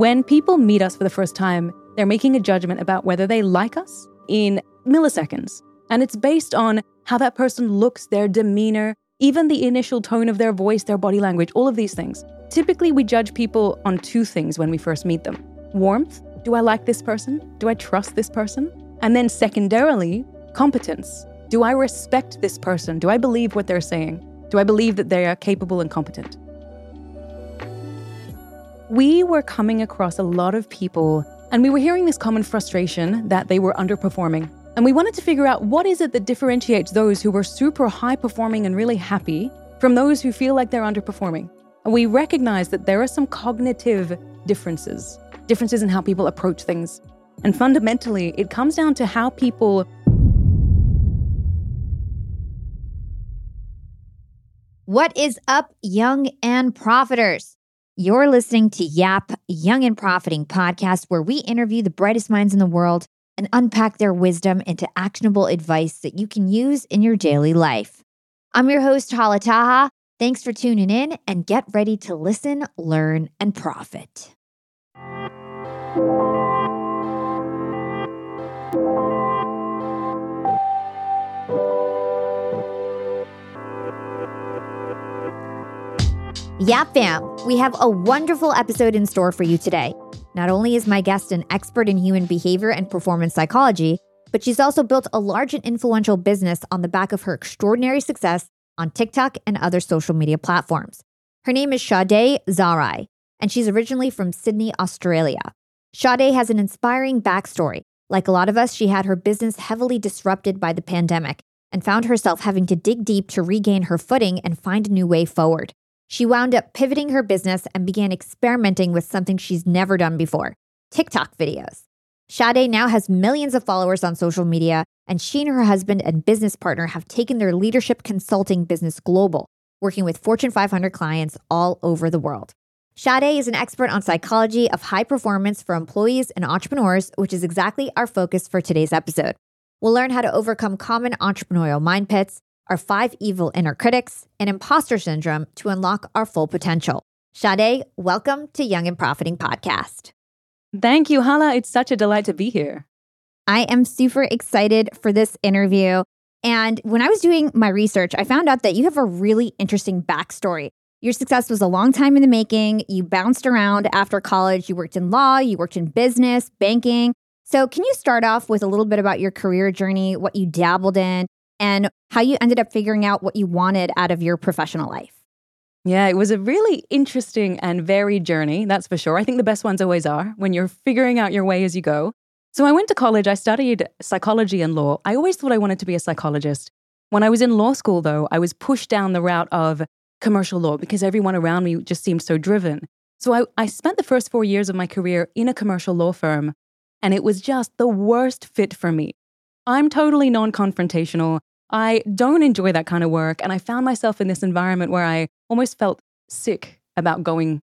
When people meet us for the first time, they're making a judgment about whether they like us in milliseconds. And it's based on how that person looks, their demeanor, even the initial tone of their voice, their body language, all of these things. Typically, we judge people on two things when we first meet them. Warmth. Do I like this person? Do I trust this person? And then secondarily, competence. Do I respect this person? Do I believe what they're saying? Do I believe that they are capable and competent? We were coming across a lot of people, and we were hearing this common frustration that they were underperforming. And we wanted to figure out what is it that differentiates those who were super high performing and really happy from those who feel like they're underperforming. And we recognized that there are some cognitive differences in how people approach things. And fundamentally, it comes down to how people What is up, Young and Profiters? You're listening to Yap, Young and Profiting podcast, where we interview the brightest minds in the world and unpack their wisdom into actionable advice that you can use in your daily life. I'm your host, Hala Taha. Thanks for tuning in, and get ready to listen, learn, and profit. Yap fam, we have a wonderful episode in store for you today. Not only is my guest an expert in human behavior and performance psychology, but she's also built a large and influential business on the back of her extraordinary success on TikTok and other social media platforms. Her name is Shadé Zahrai, and she's originally from Sydney, Australia. Shadé has an inspiring backstory. Like a lot of us, she had her business heavily disrupted by the pandemic and found herself having to dig deep to regain her footing and find a new way forward. She wound up pivoting her business and began experimenting with something she's never done before, TikTok videos. Shadé now has millions of followers on social media, and she and her husband and business partner have taken their leadership consulting business global, working with Fortune 500 clients all over the world. Shadé is an expert on psychology of high performance for employees and entrepreneurs, which is exactly our focus for today's episode. We'll learn how to overcome common entrepreneurial mind pits, our 5 evil inner critics, and imposter syndrome to unlock our full potential. Shadé, welcome to Young and Profiting Podcast. Thank you, Hala. It's such a delight to be here. I am super excited for this interview. And when I was doing my research, I found out that you have a really interesting backstory. Your success was a long time in the making. You bounced around after college. You worked in law, you worked in business, banking. So can you start off with a little bit about your career journey, what you dabbled in, and how you ended up figuring out what you wanted out of your professional life? Yeah, it was a really interesting and varied journey, that's for sure. I think the best ones always are, when you're figuring out your way as you go. So I went to college, I studied psychology and law. I always thought I wanted to be a psychologist. When I was in law school, though, I was pushed down the route of commercial law because everyone around me just seemed so driven. So I spent the first 4 years of my career in a commercial law firm, and it was just the worst fit for me. I'm totally non-confrontational. I don't enjoy that kind of work. And I found myself in this environment where I almost felt sick about going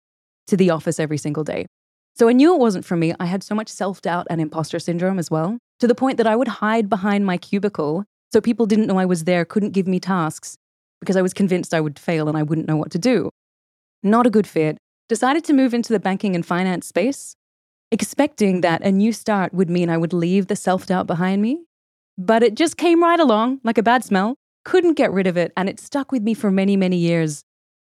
to the office every single day. So I knew it wasn't for me. I had so much self-doubt and imposter syndrome as well, to the point that I would hide behind my cubicle so people didn't know I was there, couldn't give me tasks, because I was convinced I would fail and I wouldn't know what to do. Not a good fit. Decided to move into the banking and finance space, expecting that a new start would mean I would leave the self-doubt behind me. But it just came right along like a bad smell. Couldn't get rid of it. And it stuck with me for many, many years.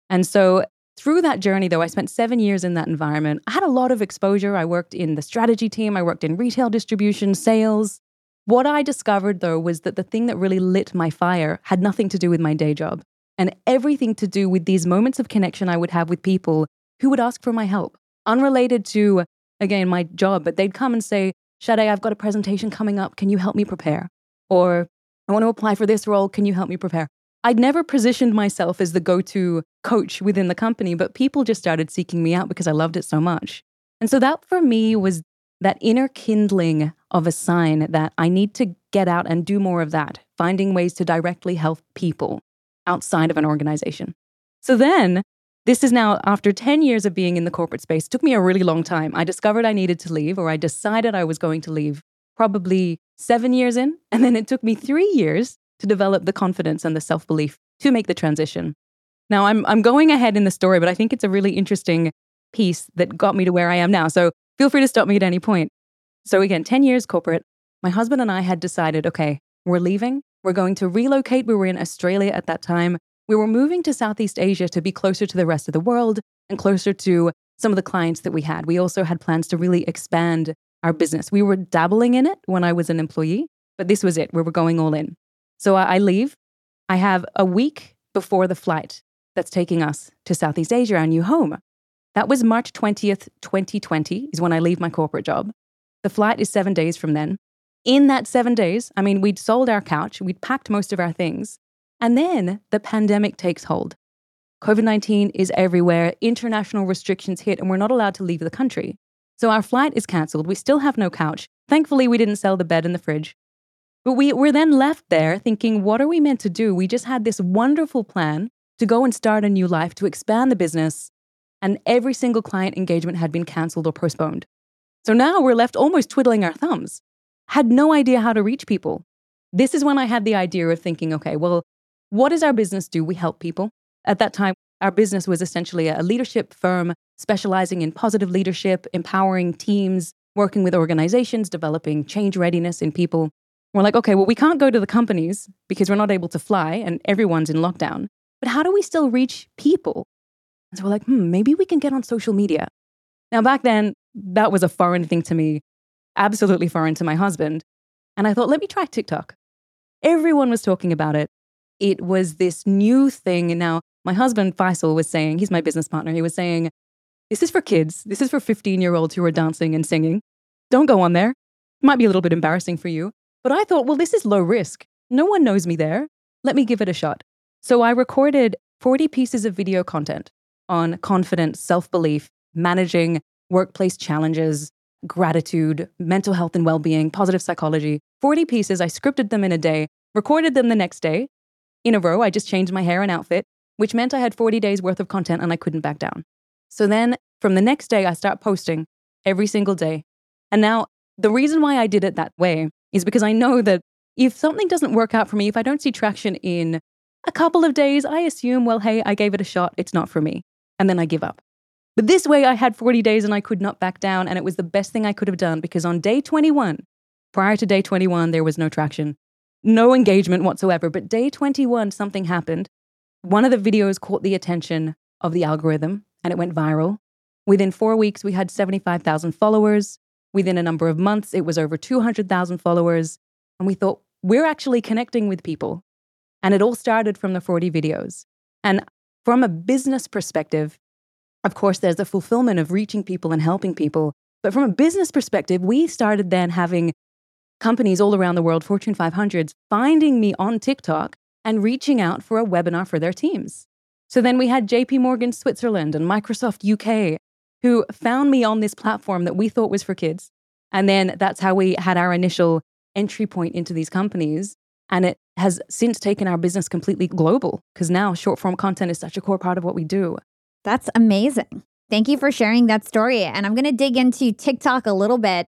And so through that journey, though, I spent 7 years in that environment. I had a lot of exposure. I worked in the strategy team. I worked in retail distribution, sales. What I discovered, though, was that the thing that really lit my fire had nothing to do with my day job and everything to do with these moments of connection I would have with people who would ask for my help. Unrelated to, again, my job, but they'd come and say, Shadé, I've got a presentation coming up. Can you help me prepare? Or I want to apply for this role. Can you help me prepare? I'd never positioned myself as the go-to coach within the company, but people just started seeking me out because I loved it so much. And so that for me was that inner kindling of a sign that I need to get out and do more of that, finding ways to directly help people outside of an organization. So then this is now after 10 years of being in the corporate space. It took me a really long time. I discovered I needed to leave, or I decided I was going to leave probably 7 years in, and then it took me 3 years to develop the confidence and the self-belief to make the transition. Now, I'm going ahead in the story, but I think it's a really interesting piece that got me to where I am now. So feel free to stop me at any point. So again, 10 years corporate, my husband and I had decided, okay, we're leaving. We're going to relocate. We were in Australia at that time. We were moving to Southeast Asia to be closer to the rest of the world and closer to some of the clients that we had. We also had plans to really expand our business. We were dabbling in it when I was an employee, but this was it. We were going all in. So I leave. I have a week before the flight that's taking us to Southeast Asia, our new home. That was March 20th, 2020 is when I leave my corporate job. The flight is 7 days from then. In that 7 days, I mean, we'd sold our couch, we'd packed most of our things, and then the pandemic takes hold. COVID-19 is everywhere, international restrictions hit, and we're not allowed to leave the country. So our flight is cancelled. We still have no couch. Thankfully, we didn't sell the bed and the fridge. But we were then left there thinking, what are we meant to do? We just had this wonderful plan to go and start a new life, to expand the business, and every single client engagement had been cancelled or postponed. So now we're left almost twiddling our thumbs. Had no idea how to reach people. This is when I had the idea of thinking, okay, well, what does our business do? We help people. At that time, our business was essentially a leadership firm specializing in positive leadership, empowering teams, working with organizations, developing change readiness in people. We're like, okay, well, we can't go to the companies because we're not able to fly and everyone's in lockdown. But how do we still reach people? And so we're like, maybe we can get on social media. Now, back then, that was a foreign thing to me, absolutely foreign to my husband. And I thought, let me try TikTok. Everyone was talking about it. It was this new thing. And now my husband, Faisal, was saying, he's my business partner. He was saying, this is for kids. This is for 15-year-olds who are dancing and singing. Don't go on there. It might be a little bit embarrassing for you. But I thought, well, this is low risk. No one knows me there. Let me give it a shot. So I recorded 40 pieces of video content on confidence, self-belief, managing workplace challenges, gratitude, mental health and well-being, positive psychology. 40 pieces. I scripted them in a day, recorded them the next day in a row. I just changed my hair and outfit, which meant I had 40 days worth of content and I couldn't back down. So then from the next day, I start posting every single day. And now the reason why I did it that way is because I know that if something doesn't work out for me, if I don't see traction in a couple of days, I assume, well, hey, I gave it a shot. It's not for me. And then I give up. But this way, I had 40 days and I could not back down. And it was the best thing I could have done because on day 21, prior to day 21, there was no traction, no engagement whatsoever. But day 21, something happened. One of the videos caught the attention of the algorithm and it went viral. Within 4 weeks, we had 75,000 followers. Within a number of months, it was over 200,000 followers. And we thought, we're actually connecting with people. And it all started from the 40 videos. And from a business perspective, of course, there's the fulfillment of reaching people and helping people. But from a business perspective, we started then having companies all around the world, Fortune 500s, finding me on TikTok and reaching out for a webinar for their teams. So then we had JP Morgan Switzerland and Microsoft UK who found me on this platform that we thought was for kids. And then that's how we had our initial entry point into these companies. And it has since taken our business completely global because now short form content is such a core part of what we do. That's amazing. Thank you for sharing that story. And I'm going to dig into TikTok a little bit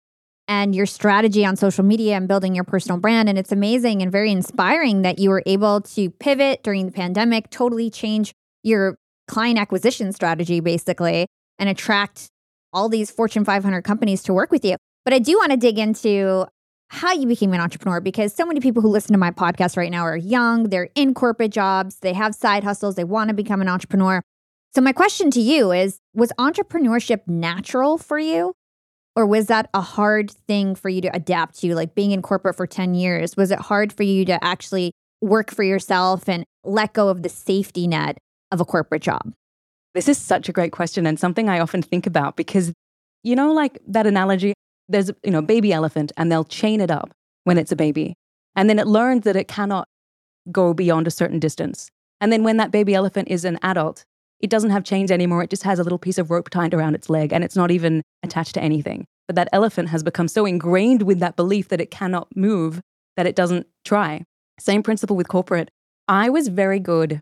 and your strategy on social media and building your personal brand. And it's amazing and very inspiring that you were able to pivot during the pandemic, totally change your client acquisition strategy, basically, and attract all these Fortune 500 companies to work with you. But I do want to dig into how you became an entrepreneur because so many people who listen to my podcast right now are young, they're in corporate jobs, they have side hustles, they want to become an entrepreneur. So my question to you is, was entrepreneurship natural for you? Or was that a hard thing for you to adapt to? Like being in corporate for 10 years, was it hard for you to actually work for yourself and let go of the safety net of a corporate job? This is such a great question and something I often think about because, you know, like that analogy, there's, you know, baby elephant and they'll chain it up when it's a baby. And then it learns that it cannot go beyond a certain distance. And then when that baby elephant is an adult, it doesn't have chains anymore. It just has a little piece of rope tied around its leg and it's not even attached to anything. But that elephant has become so ingrained with that belief that it cannot move, that it doesn't try. Same principle with corporate. I was very good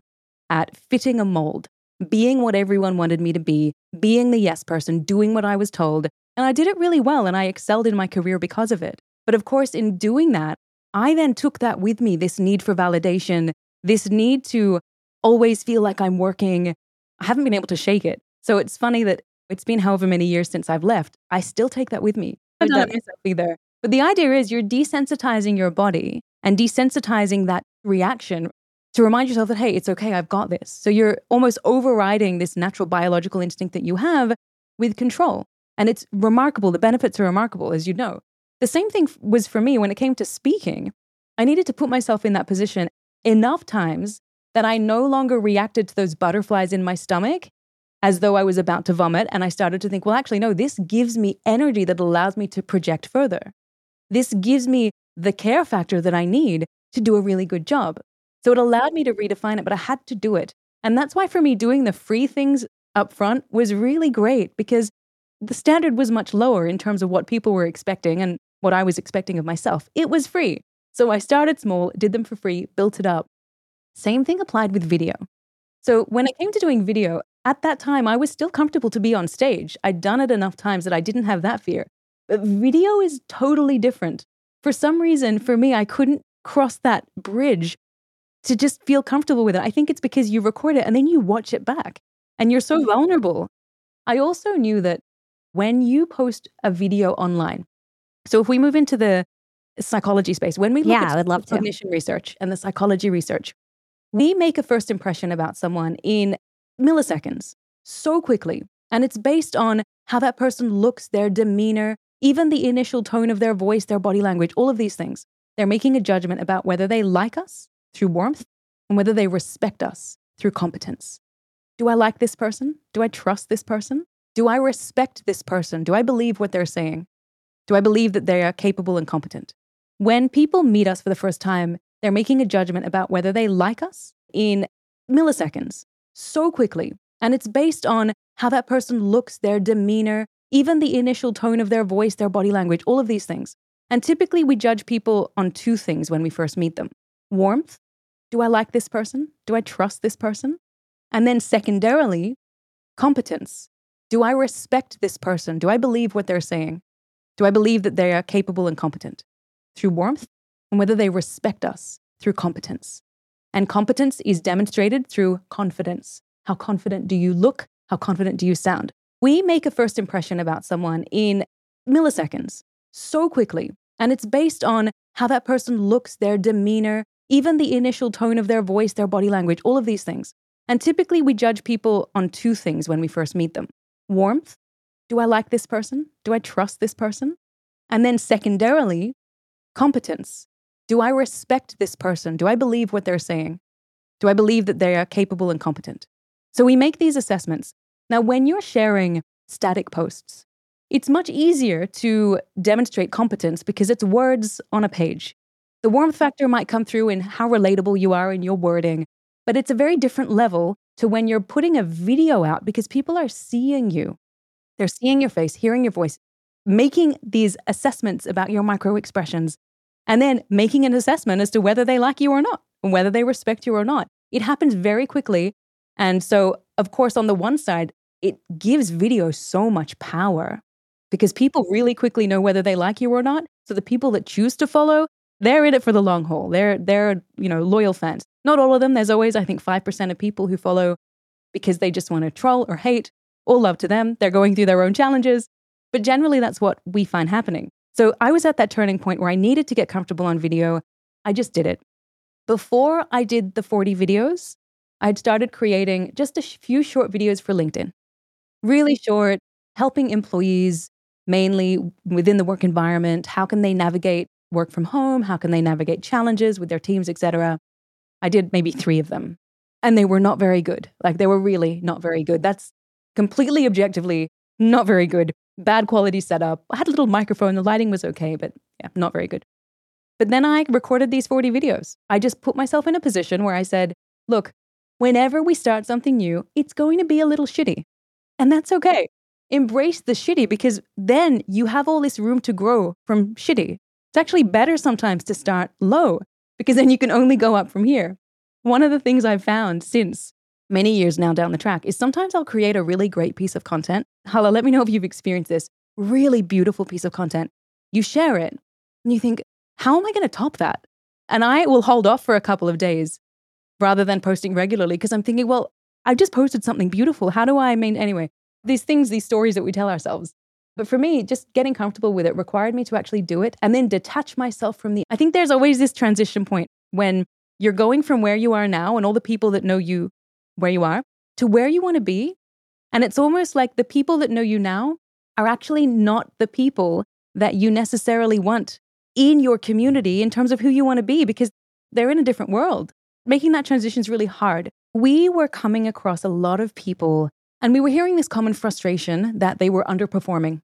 at fitting a mold, being what everyone wanted me to be, being the yes person, doing what I was told. And I did it really well and I excelled in my career because of it. But of course, in doing that, I then took that with me, this need for validation, this need to always feel like I'm working. I haven't been able to shake it. So it's funny that It's been however many years since I've left. I still take that with me. I've done myself either. But the idea is you're desensitizing your body and desensitizing that reaction to remind yourself that, hey, it's okay, I've got this. So you're almost overriding this natural biological instinct that you have with control. And it's remarkable. The benefits are remarkable, as you know. The same thing was for me when it came to speaking. I needed to put myself in that position enough times that I no longer reacted to those butterflies in my stomach as though I was about to vomit. And I started to think, well, actually, no, this gives me energy that allows me to project further. This gives me the care factor that I need to do a really good job. So it allowed me to redefine it, but I had to do it. And that's why for me, doing the free things up front was really great, because the standard was much lower in terms of what people were expecting and what I was expecting of myself. It was free. So I started small, did them for free, built it up. Same thing applied with video. So when it came to doing video, at that time, I was still comfortable to be on stage. I'd done it enough times that I didn't have that fear. But video is totally different. For some reason, for me, I couldn't cross that bridge to just feel comfortable with it. I think it's because you record it and then you watch it back and you're so vulnerable. I also knew that when you post a video online, so if we move into the psychology space, when we look at cognition research and the psychology research, we make a first impression about someone in milliseconds, so quickly. And it's based on how that person looks, their demeanor, even the initial tone of their voice, their body language, all of these things. They're making a judgment about whether they like us through warmth and whether they respect us through competence. Do I like this person? Do I trust this person? Do I respect this person? Do I believe what they're saying? Do I believe that they are capable and competent? When people meet us for the first time, they're making a judgment about whether they like us in milliseconds, so quickly. And it's based on how that person looks, their demeanor, even the initial tone of their voice, their body language, all of these things. And typically we judge people on two things when we first meet them. Warmth. Do I like this person? Do I trust this person? And then secondarily, competence. Do I respect this person? Do I believe what they're saying? Do I believe that they are capable and competent through warmth and whether they respect us through competence? And competence is demonstrated through confidence. How confident do you look? How confident do you sound? We make a first impression about someone in milliseconds, so quickly. And it's based on how that person looks, their demeanor, even the initial tone of their voice, their body language, all of these things. And typically we judge people on two things when we first meet them. Warmth. Do I like this person? Do I trust this person? And then secondarily, competence. Do I respect this person? Do I believe what they're saying? Do I believe that they are capable and competent? So we make these assessments. Now, when you're sharing static posts, it's much easier to demonstrate competence because it's words on a page. The warmth factor might come through in how relatable you are in your wording, but it's a very different level to when you're putting a video out because people are seeing you. They're seeing your face, hearing your voice, making these assessments about your micro expressions, and then making an assessment as to whether they like you or not, and whether they respect you or not. It happens very quickly. And so, of course, on the one side, it gives video so much power because people really quickly know whether they like you or not. So the people that choose to follow, they're in it for the long haul. They're loyal fans. Not all of them. There's always, I think, 5% of people who follow because they just want to troll or hate. All love to them. They're going through their own challenges. But generally, that's what we find happening. So I was at that turning point where I needed to get comfortable on video. I just did it. Before I did the 40 videos, I'd started creating just a few short videos for LinkedIn. Really short, helping employees mainly within the work environment. How can they navigate work from home? How can they navigate challenges with their teams, etc.? I did maybe 3 of them. And they were not very good. Like, they were really not very good. That's completely objectively not very good. Bad quality setup. I had a little microphone. The lighting was okay, but yeah, not very good. But then I recorded these 40 videos. I just put myself in a position where I said, look, whenever we start something new, it's going to be a little shitty. And that's okay. Embrace the shitty, because then you have all this room to grow from shitty. It's actually better sometimes to start low, because then you can only go up from here. One of the things I've found since many years now down the track is sometimes I'll create a really great piece of content. Hala, let me know if you've experienced this. Really beautiful piece of content. You share it and you think, how am I going to top that? And I will hold off for a couple of days rather than posting regularly because I'm thinking, well, I've just posted something beautiful. How do I anyway, These things, these stories that we tell ourselves. But for me, just getting comfortable with it required me to actually do it and then detach myself from I think there's always this transition point when you're going from where you are now and all the people that know you where you are to where you want to be. And it's almost like the people that know you now are actually not the people that you necessarily want in your community in terms of who you want to be because they're in a different world. Making that transition is really hard. We were coming across a lot of people and we were hearing this common frustration that they were underperforming.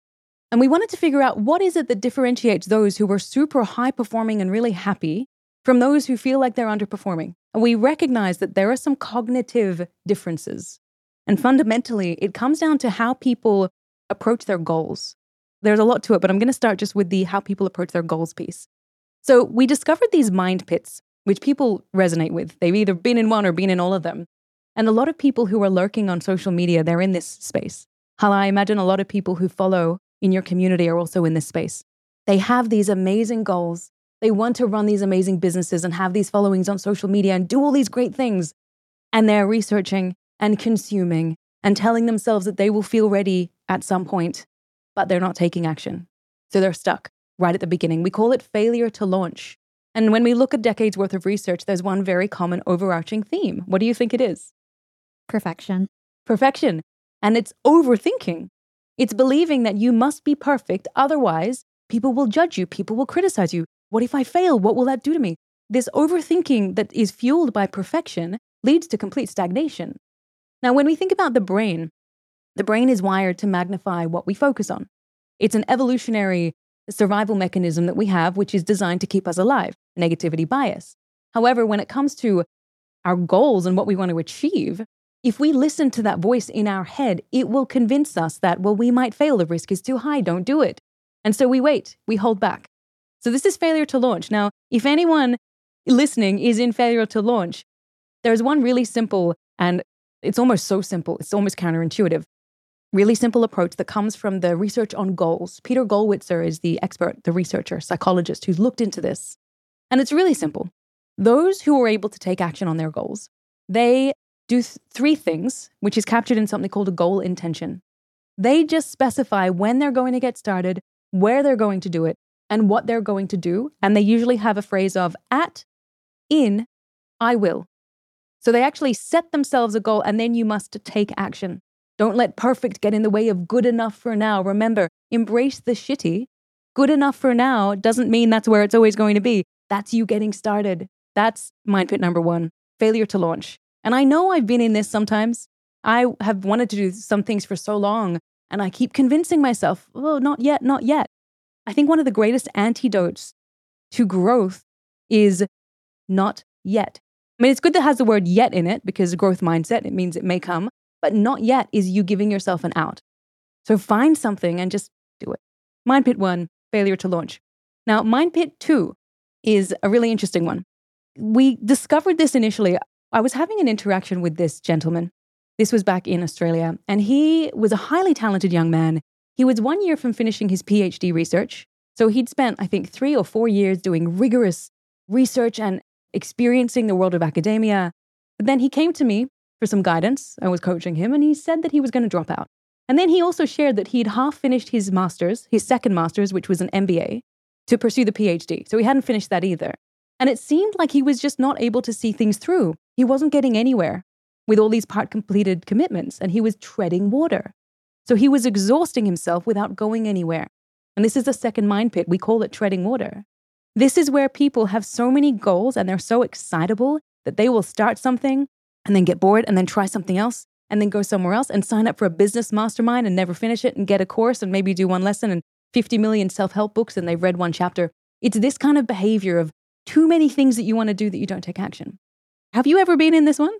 And we wanted to figure out what is it that differentiates those who were super high performing and really happy from those who feel like they're underperforming. And we recognize that there are some cognitive differences. And fundamentally, it comes down to how people approach their goals. There's a lot to it, but I'm going to start just with the how people approach their goals piece. So we discovered these mind pits, which people resonate with. They've either been in one or been in all of them. And a lot of people who are lurking on social media, they're in this space. Hala, I imagine a lot of people who follow in your community are also in this space. They have these amazing goals. They want to run these amazing businesses and have these followings on social media and do all these great things. And they're researching and consuming and telling themselves that they will feel ready at some point, but they're not taking action. So they're stuck right at the beginning. We call it failure to launch. And when we look at decades worth of research, there's one very common overarching theme. What do you think it is? Perfection. Perfection. And it's overthinking. It's believing that you must be perfect. Otherwise, people will judge you. People will criticize you. What if I fail? What will that do to me? This overthinking that is fueled by perfection leads to complete stagnation. Now, when we think about the brain is wired to magnify what we focus on. It's an evolutionary survival mechanism that we have, which is designed to keep us alive, negativity bias. However, when it comes to our goals and what we want to achieve, if we listen to that voice in our head, it will convince us that, well, we might fail. The risk is too high. Don't do it. And so we wait. We hold back. So this is failure to launch. Now, if anyone listening is in failure to launch, there's one really simple and it's almost so simple. It's almost counterintuitive. Really simple approach that comes from the research on goals. Peter Gollwitzer is the expert, the researcher, psychologist who's looked into this. And it's really simple. Those who are able to take action on their goals, they do three things, which is captured in something called a goal intention. They just specify when they're going to get started, where they're going to do it, and what they're going to do. And they usually have a phrase of at, in, I will. So they actually set themselves a goal and then you must take action. Don't let perfect get in the way of good enough for now. Remember, embrace the shitty. Good enough for now doesn't mean that's where it's always going to be. That's you getting started. That's mind pit number one, failure to launch. And I know I've been in this sometimes. I have wanted to do some things for so long and I keep convincing myself, oh, not yet, not yet. I think one of the greatest antidotes to growth is not yet. I mean, it's good that it has the word yet in it because growth mindset, it means it may come, but not yet is you giving yourself an out. So find something and just do it. Mind pit one, failure to launch. Now, mind pit two is a really interesting one. We discovered this initially. I was having an interaction with this gentleman. This was back in Australia, and he was a highly talented young man. He was 1 year from finishing his PhD research. So he'd spent, I think, 3 or 4 years doing rigorous research and experiencing the world of academia. But then he came to me for some guidance. I was coaching him and he said that he was going to drop out. And then he also shared that he'd half finished his master's, his second master's, which was an MBA, to pursue the PhD. So he hadn't finished that either. And it seemed like he was just not able to see things through. He wasn't getting anywhere with all these part completed commitments and he was treading water. So he was exhausting himself without going anywhere. And this is the second mind pit. We call it treading water. This is where people have so many goals and they're so excitable that they will start something and then get bored and then try something else and then go somewhere else and sign up for a business mastermind and never finish it and get a course and maybe do one lesson and 50 million self-help books and they've read one chapter. It's this kind of behavior of too many things that you want to do that you don't take action. Have you ever been in this one?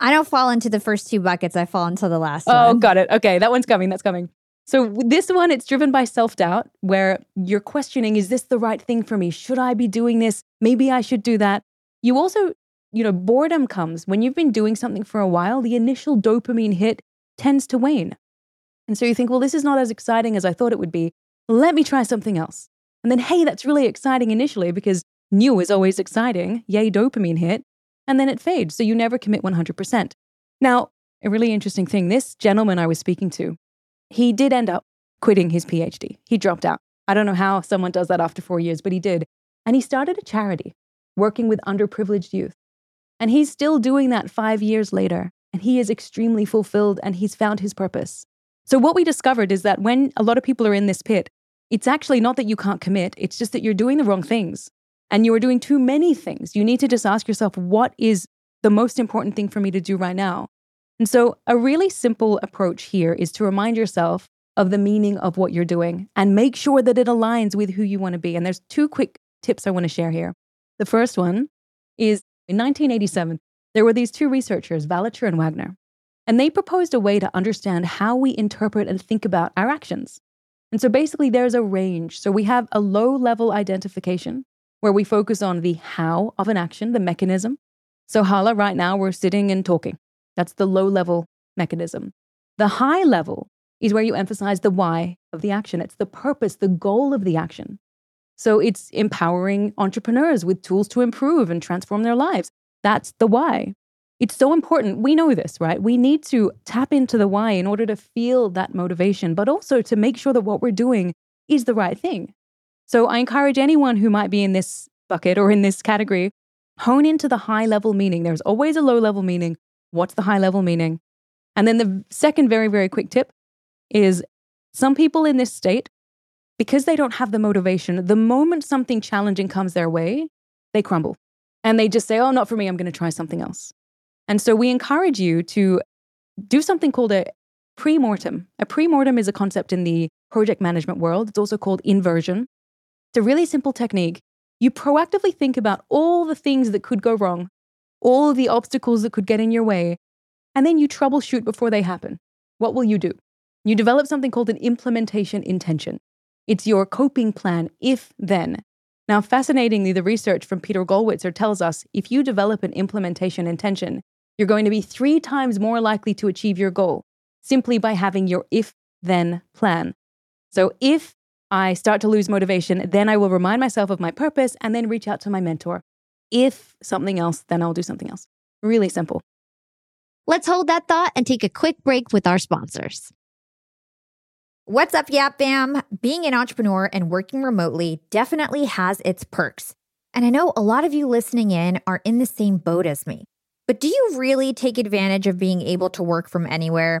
I don't fall into the first two buckets. I fall into the last one. Oh, got it. Okay, that one's coming. That's coming. So this one, it's driven by self-doubt where you're questioning, is this the right thing for me? Should I be doing this? Maybe I should do that. You also, boredom comes when you've been doing something for a while, the initial dopamine hit tends to wane. And so you think, well, this is not as exciting as I thought it would be. Let me try something else. And then, hey, that's really exciting initially because new is always exciting. Yay, dopamine hit. And then it fades. So you never commit 100%. Now, a really interesting thing, this gentleman I was speaking to, He did end up quitting his PhD. He dropped out. I don't know how someone does that after 4 years, but he did. And he started a charity working with underprivileged youth. And he's still doing that 5 years later. And he is extremely fulfilled and he's found his purpose. So what we discovered is that when a lot of people are in this pit, it's actually not that you can't commit. It's just that you're doing the wrong things and you are doing too many things. You need to just ask yourself, what is the most important thing for me to do right now? And so a really simple approach here is to remind yourself of the meaning of what you're doing and make sure that it aligns with who you want to be. And there's two quick tips I want to share here. The first one is in 1987, there were these two researchers, Valacher and Wagner, and they proposed a way to understand how we interpret and think about our actions. And so basically there's a range. So we have a low-level identification where we focus on the how of an action, the mechanism. So Hala, right now we're sitting and talking. That's the low-level mechanism. The high level is where you emphasize the why of the action. It's the purpose, the goal of the action. So it's empowering entrepreneurs with tools to improve and transform their lives. That's the why. It's so important. We know this, right? We need to tap into the why in order to feel that motivation, but also to make sure that what we're doing is the right thing. So I encourage anyone who might be in this bucket or in this category, hone into the high-level meaning. There's always a low-level meaning. What's the high-level meaning? And then the second very, very quick tip is some people in this state, because they don't have the motivation, the moment something challenging comes their way, they crumble. And they just say, oh, not for me, I'm going to try something else. And so we encourage you to do something called a premortem. A premortem is a concept in the project management world. It's also called inversion. It's a really simple technique. You proactively think about all the things that could go wrong, all the obstacles that could get in your way, and then you troubleshoot before they happen. What will you do? You develop something called an implementation intention. It's your coping plan, if then. Now, fascinatingly, the research from Peter Gollwitzer tells us if you develop an implementation intention, you're going to be 3 times more likely to achieve your goal simply by having your if then plan. So if I start to lose motivation, then I will remind myself of my purpose and then reach out to my mentor. If something else, then I'll do something else. Really simple. Let's hold that thought and take a quick break with our sponsors. What's up, Yap Fam? Being an entrepreneur and working remotely definitely has its perks. And I know a lot of you listening in are in the same boat as me. But do you really take advantage of being able to work from anywhere?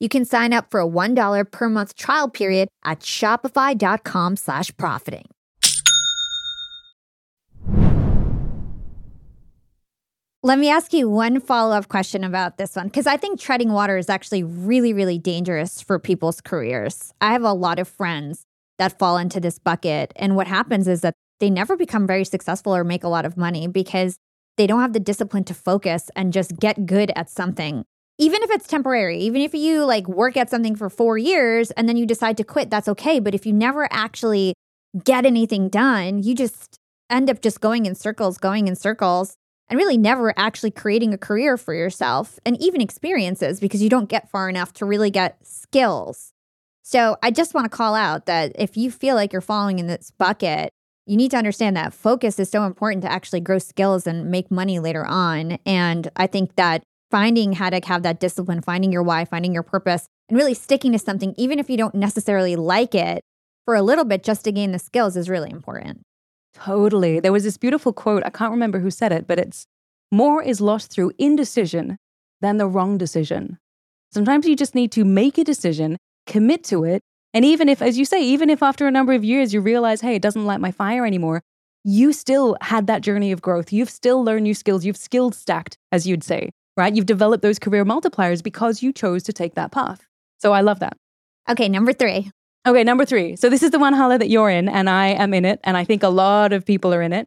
You can sign up for a $1 per month trial period at shopify.com/profiting. Let me ask you one follow-up question about this one, because I think treading water is actually really, really dangerous for people's careers. I have a lot of friends that fall into this bucket, and what happens is that they never become very successful or make a lot of money because they don't have the discipline to focus and just get good at something. Even if it's temporary, even if you work at something for 4 years and then you decide to quit, that's okay. But if you never actually get anything done, you just end up just going in circles. And really never actually creating a career for yourself and even experiences because you don't get far enough to really get skills. So I just want to call out that if you feel like you're falling in this bucket, you need to understand that focus is so important to actually grow skills and make money later on. And I think that finding how to have that discipline, finding your why, finding your purpose, and really sticking to something, even if you don't necessarily like it, for a little bit just to gain the skills is really important. Totally. There was this beautiful quote, I can't remember who said it, but it's, more is lost through indecision than the wrong decision. Sometimes you just need to make a decision, commit to it, and even if, as you say, even if after a number of years you realize, hey, it doesn't light my fire anymore, you still had that journey of growth. You've still learned new skills. You've skill stacked, as you'd say, right? You've developed those career multipliers because you chose to take that path. So I love that. Okay, number 3. Okay, number 3. So this is the one, Hala, that you're in, and I am in it, and I think a lot of people are in it.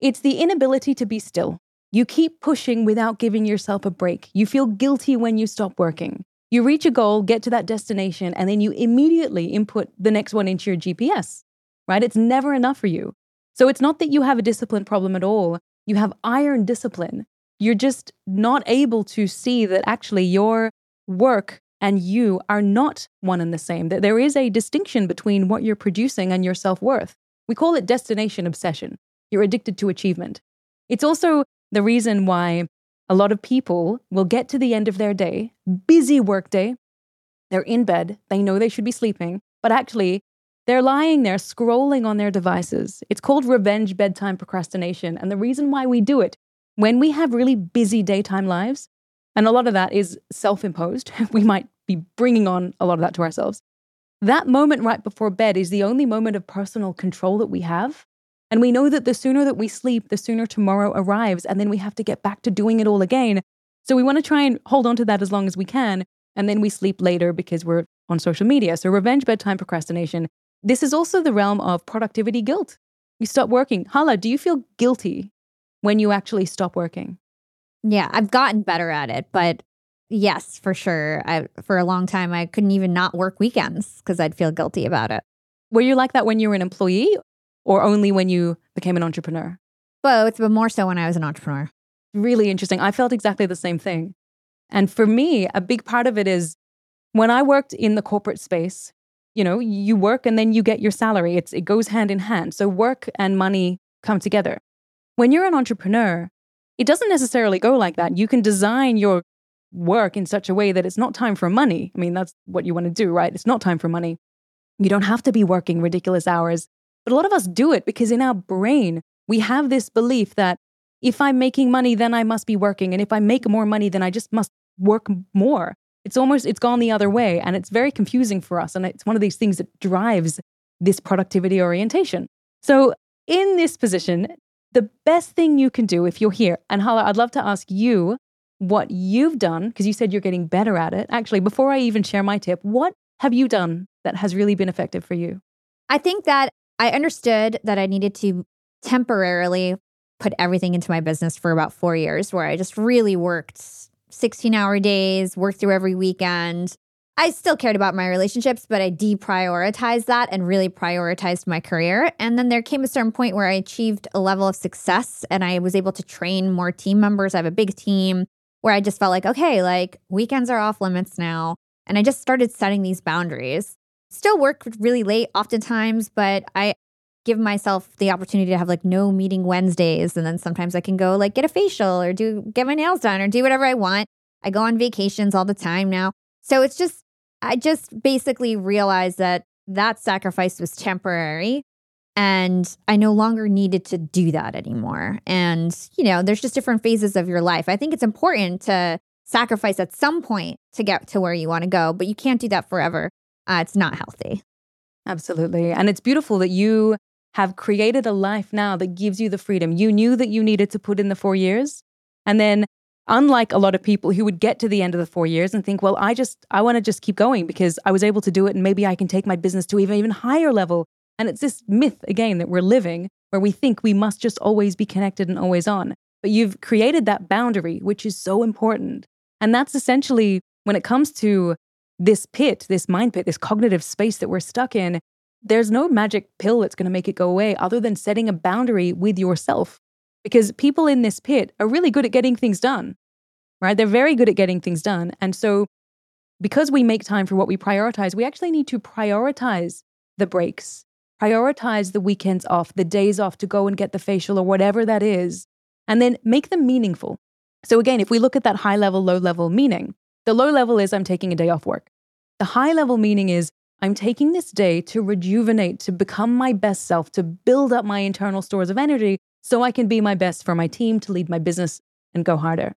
It's the inability to be still. You keep pushing without giving yourself a break. You feel guilty when you stop working. You reach a goal, get to that destination, and then you immediately input the next one into your GPS, right? It's never enough for you. So it's not that you have a discipline problem at all. You have iron discipline. You're just not able to see that actually your work and you are not one and the same, that there is a distinction between what you're producing and your self-worth. We call it destination obsession. You're addicted to achievement. It's also the reason why a lot of people will get to the end of their day, busy workday, they're in bed, they know they should be sleeping, but actually they're lying there scrolling on their devices. It's called revenge bedtime procrastination. And the reason why we do it, when we have really busy daytime lives, and a lot of that is self-imposed, we might be bringing on a lot of that to ourselves. That moment right before bed is the only moment of personal control that we have. And we know that the sooner that we sleep, the sooner tomorrow arrives, and then we have to get back to doing it all again. So we want to try and hold on to that as long as we can, and then we sleep later because we're on social media. So revenge bedtime procrastination. This is also the realm of productivity guilt. You stop working. Hala, do you feel guilty when you actually stop working? Yeah, I've gotten better at it, but yes, for sure. For a long time, I couldn't even not work weekends because I'd feel guilty about it. Were you like that when you were an employee or only when you became an entrepreneur? Both, but more so when I was an entrepreneur. Really interesting. I felt exactly the same thing. And for me, a big part of it is when I worked in the corporate space, you know, you work and then you get your salary. It goes hand in hand. So work and money come together. When you're an entrepreneur, it doesn't necessarily go like that. You can design your work in such a way that it's not time for money. I mean, that's what you want to do, right? It's not time for money. You don't have to be working ridiculous hours. But a lot of us do it because in our brain, we have this belief that if I'm making money, then I must be working. And if I make more money, then I just must work more. It's gone the other way. And it's very confusing for us. And it's one of these things that drives this productivity orientation. So in this position, The best thing you can do if you're here, and Hala, I'd love to ask you what you've done, because you said you're getting better at it. Actually, before I even share my tip, what have you done that has really been effective for you? I think that I understood that I needed to temporarily put everything into my business for about 4 years, where I just really worked 16-hour days, worked through every weekend. I still cared about my relationships, but I deprioritized that and really prioritized my career. And then there came a certain point where I achieved a level of success and I was able to train more team members. I have a big team where I just felt like, okay, like weekends are off limits now. And I just started setting these boundaries. Still work really late oftentimes, but I give myself the opportunity to have like no meeting Wednesdays. And then sometimes I can go like get a facial or get my nails done or do whatever I want. I go on vacations all the time now. So it's just, I just basically realized that that sacrifice was temporary and I no longer needed to do that anymore. And, you know, there's just different phases of your life. I think it's important to sacrifice at some point to get to where you want to go, but you can't do that forever. It's not healthy. Absolutely. And it's beautiful that you have created a life now that gives you the freedom. You knew that you needed to put in the 4 years. And then unlike a lot of people who would get to the end of the 4 years and think, well, I want to just keep going because I was able to do it and maybe I can take my business to even higher level. And it's this myth, again, that we're living where we think we must just always be connected and always on. But you've created that boundary, which is so important. And that's essentially when it comes to this pit, this mind pit, this cognitive space that we're stuck in, there's no magic pill that's going to make it go away other than setting a boundary with yourself. Because people in this pit are really good at getting things done, right? They're very good at getting things done. And so because we make time for what we prioritize, we actually need to prioritize the breaks, prioritize the weekends off, the days off to go and get the facial or whatever that is, and then make them meaningful. So again, if we look at that high level, low level meaning, the low level is I'm taking a day off work. The high level meaning is I'm taking this day to rejuvenate, to become my best self, to build up my internal stores of energy so I can be my best for my team, to lead my business and go harder.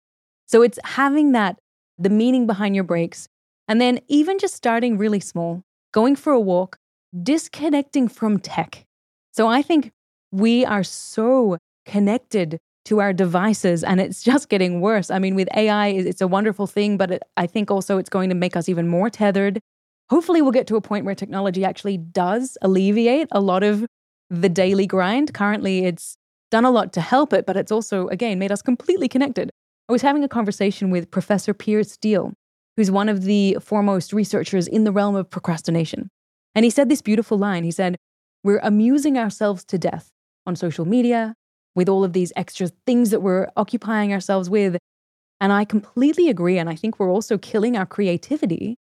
So it's having that, the meaning behind your breaks. And then even just starting really small, going for a walk, disconnecting from tech. So I think we are so connected to our devices and it's just getting worse. I mean, with AI, it's a wonderful thing, but I think also it's going to make us even more tethered. Hopefully we'll get to a point where technology actually does alleviate a lot of the daily grind. Currently, it's done a lot to help it, but it's also, again, made us completely connected. I was having a conversation with Professor Piers Steele, who's one of the foremost researchers in the realm of procrastination. And he said this beautiful line. He said, we're amusing ourselves to death on social media with all of these extra things that we're occupying ourselves with. And I completely agree. And I think we're also killing our creativity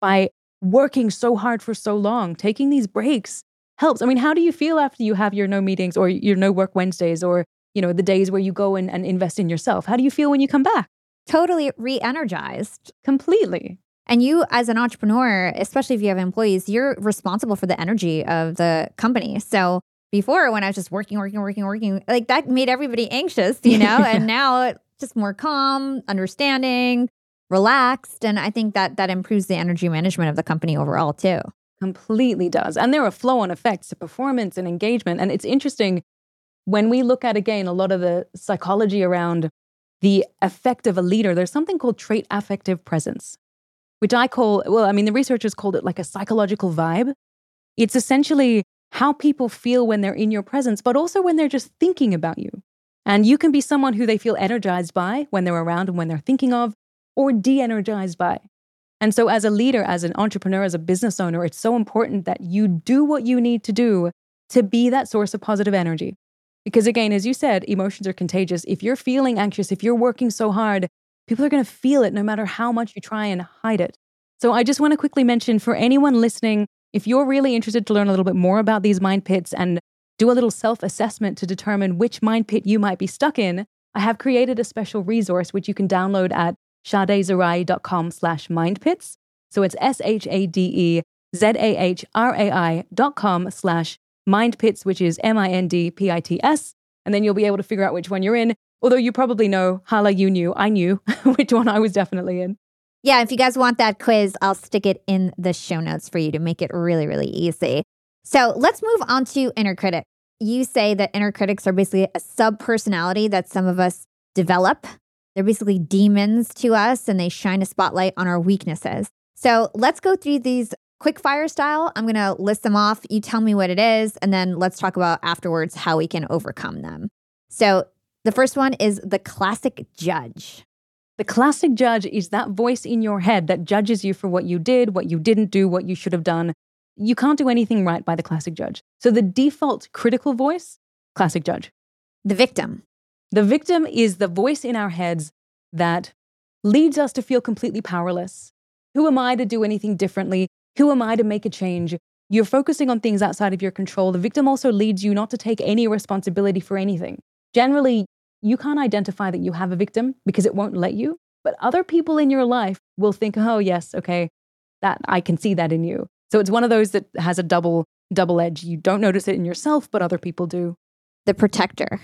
by working so hard for so long, taking these breaks. Helps. I mean, how do you feel after you have your no meetings or your no work Wednesdays or, you know, the days where you go and invest in yourself? How do you feel when you come back? Totally re-energized. Completely. And you as an entrepreneur, especially if you have employees, you're responsible for the energy of the company. So before when I was just working, like that made everybody anxious, you know, yeah. And now it's just more calm, understanding, relaxed. And I think that that improves the energy management of the company overall too. Completely does. And there are flow-on effects to performance and engagement. And it's interesting when we look at, again, a lot of the psychology around the effect of a leader, there's something called trait affective presence, which I call, well, I mean, the researchers called it like a psychological vibe. It's essentially how people feel when they're in your presence, but also when they're just thinking about you. And you can be someone who they feel energized by when they're around and when they're thinking of, or de-energized by. And so as a leader, as an entrepreneur, as a business owner, it's so important that you do what you need to do to be that source of positive energy. Because again, as you said, emotions are contagious. If you're feeling anxious, if you're working so hard, people are going to feel it no matter how much you try and hide it. So I just want to quickly mention for anyone listening, if you're really interested to learn a little bit more about these mind pits and do a little self-assessment to determine which mind pit you might be stuck in, I have created a special resource which you can download at shadezahrai.com/mindpits. So it's shadezahrai.com/mindpits, which is mindpits. And then you'll be able to figure out which one you're in. Although you probably know, Hala, you knew, I knew which one I was definitely in. Yeah, if you guys want that quiz, I'll stick it in the show notes for you to make it really, really easy. So let's move on to inner critic. you say that inner critics are basically a sub-personality that some of us develop. They're basically demons to us, and they shine a spotlight on our weaknesses. So let's go through these quick fire style. I'm going to list them off. You tell me what it is, and then let's talk about afterwards how we can overcome them. So the first one is the classic judge. The classic judge is that voice in your head that judges you for what you did, what you didn't do, what you should have done. You can't do anything right by the classic judge. So the default critical voice, classic judge. The victim. The victim is the voice in our heads that leads us to feel completely powerless. Who am I to do anything differently? Who am I to make a change? You're focusing on things outside of your control. The victim also leads you not to take any responsibility for anything. Generally, you can't identify that you have a victim because it won't let you. But other people in your life will think, oh, yes, okay, that I can see that in you. So it's one of those that has a double edge. You don't notice it in yourself, but other people do. The protector.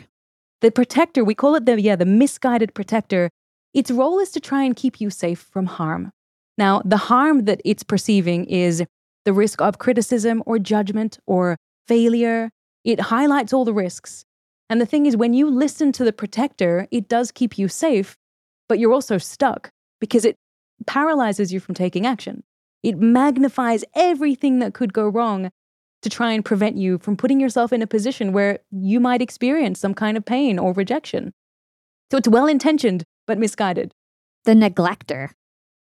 The protector, we call it the misguided protector. Its role is to try and keep you safe from harm. Now, the harm that it's perceiving is the risk of criticism or judgment or failure. It highlights all the risks. And the thing is, when you listen to the protector, it does keep you safe, but you're also stuck because it paralyzes you from taking action. It magnifies everything that could go wrong to try and prevent you from putting yourself in a position where you might experience some kind of pain or rejection. So it's well-intentioned, but misguided. The neglector.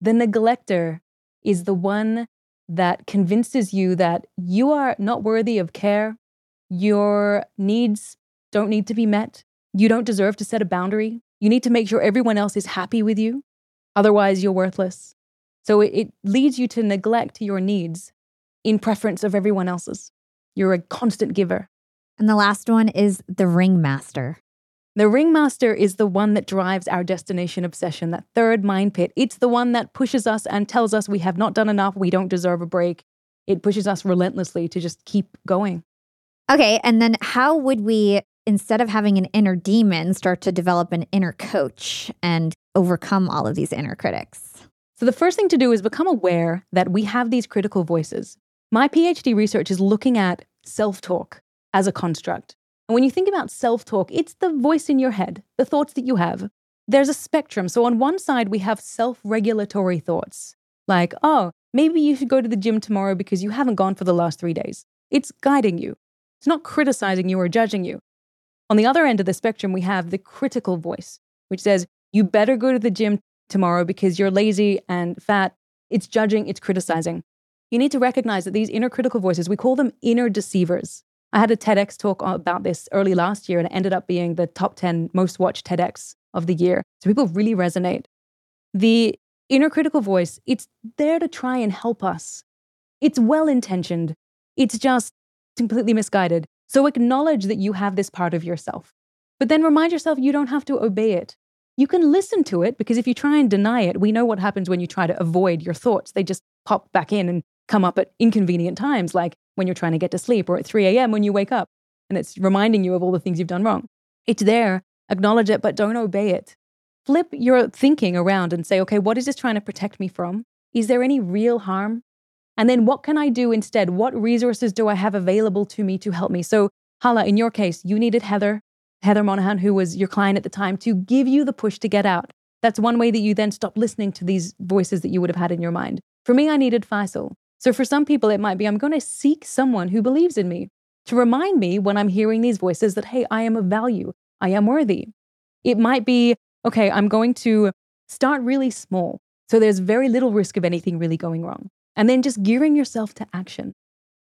The neglector is the one that convinces you that you are not worthy of care, your needs don't need to be met, you don't deserve to set a boundary, you need to make sure everyone else is happy with you, otherwise you're worthless. So it leads you to neglect your needs in preference of everyone else's. You're a constant giver. And the last one is the ringmaster. The ringmaster is the one that drives our destination obsession, that third mind pit. It's the one that pushes us and tells us we have not done enough, we don't deserve a break. It pushes us relentlessly to just keep going. Okay, and then how would we, instead of having an inner demon, start to develop an inner coach and overcome all of these inner critics? So the first thing to do is become aware that we have these critical voices. My PhD research is looking at self-talk as a construct. And when you think about self-talk, it's the voice in your head, the thoughts that you have. There's a spectrum. So on one side, we have self-regulatory thoughts like, oh, maybe you should go to the gym tomorrow because you haven't gone for the last 3 days. It's guiding you. It's not criticizing you or judging you. On the other end of the spectrum, we have the critical voice, which says, you better go to the gym tomorrow because you're lazy and fat. It's judging, it's criticizing. You need to recognize that these inner critical voices, we call them inner deceivers. I had a TEDx talk about this early last year and it ended up being the top 10 most watched TEDx of the year. So people really resonate. The inner critical voice, it's there to try and help us. It's well-intentioned. It's just completely misguided. So acknowledge that you have this part of yourself. But then remind yourself you don't have to obey it. You can listen to it because if you try and deny it, we know what happens when you try to avoid your thoughts. They just pop back in and come up at inconvenient times, like when you're trying to get to sleep or at 3 a.m. when you wake up and it's reminding you of all the things you've done wrong. It's there, acknowledge it, but don't obey it. Flip your thinking around and say, okay, what is this trying to protect me from? Is there any real harm? And then what can I do instead? What resources do I have available to me to help me? So Hala, in your case, you needed Heather Monahan, who was your client at the time, to give you the push to get out. That's one way that you then stop listening to these voices that you would have had in your mind. For me, I needed Faisal. So for some people, it might be, I'm going to seek someone who believes in me to remind me when I'm hearing these voices that, hey, I am of value. I am worthy. It might be, okay, I'm going to start really small. So there's very little risk of anything really going wrong. And then just gearing yourself to action.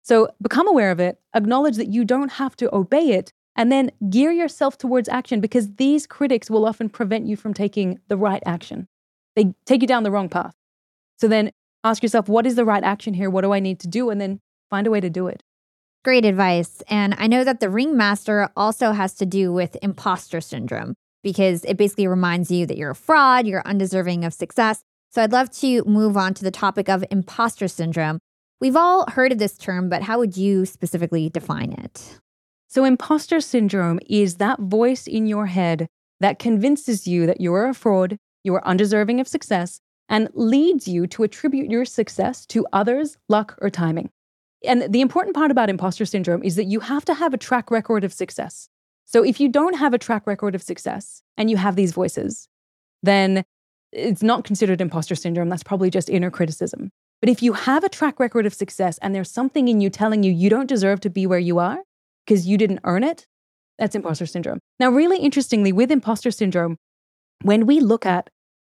So become aware of it, acknowledge that you don't have to obey it, and then gear yourself towards action because these critics will often prevent you from taking the right action. They take you down the wrong path. So then ask yourself, what is the right action here? What do I need to do? And then find a way to do it. Great advice. And I know that the ringmaster also has to do with imposter syndrome because it basically reminds you that you're a fraud, you're undeserving of success. So I'd love to move on to the topic of imposter syndrome. We've all heard of this term, but how would you specifically define it? So imposter syndrome is that voice in your head that convinces you that you are a fraud, you are undeserving of success, and leads you to attribute your success to others, luck, or timing. And the important part about imposter syndrome is that you have to have a track record of success. So if you don't have a track record of success and you have these voices, then it's not considered imposter syndrome. That's probably just inner criticism. But if you have a track record of success and there's something in you telling you you don't deserve to be where you are because you didn't earn it, that's imposter syndrome. Now, really interestingly, with imposter syndrome, when we look at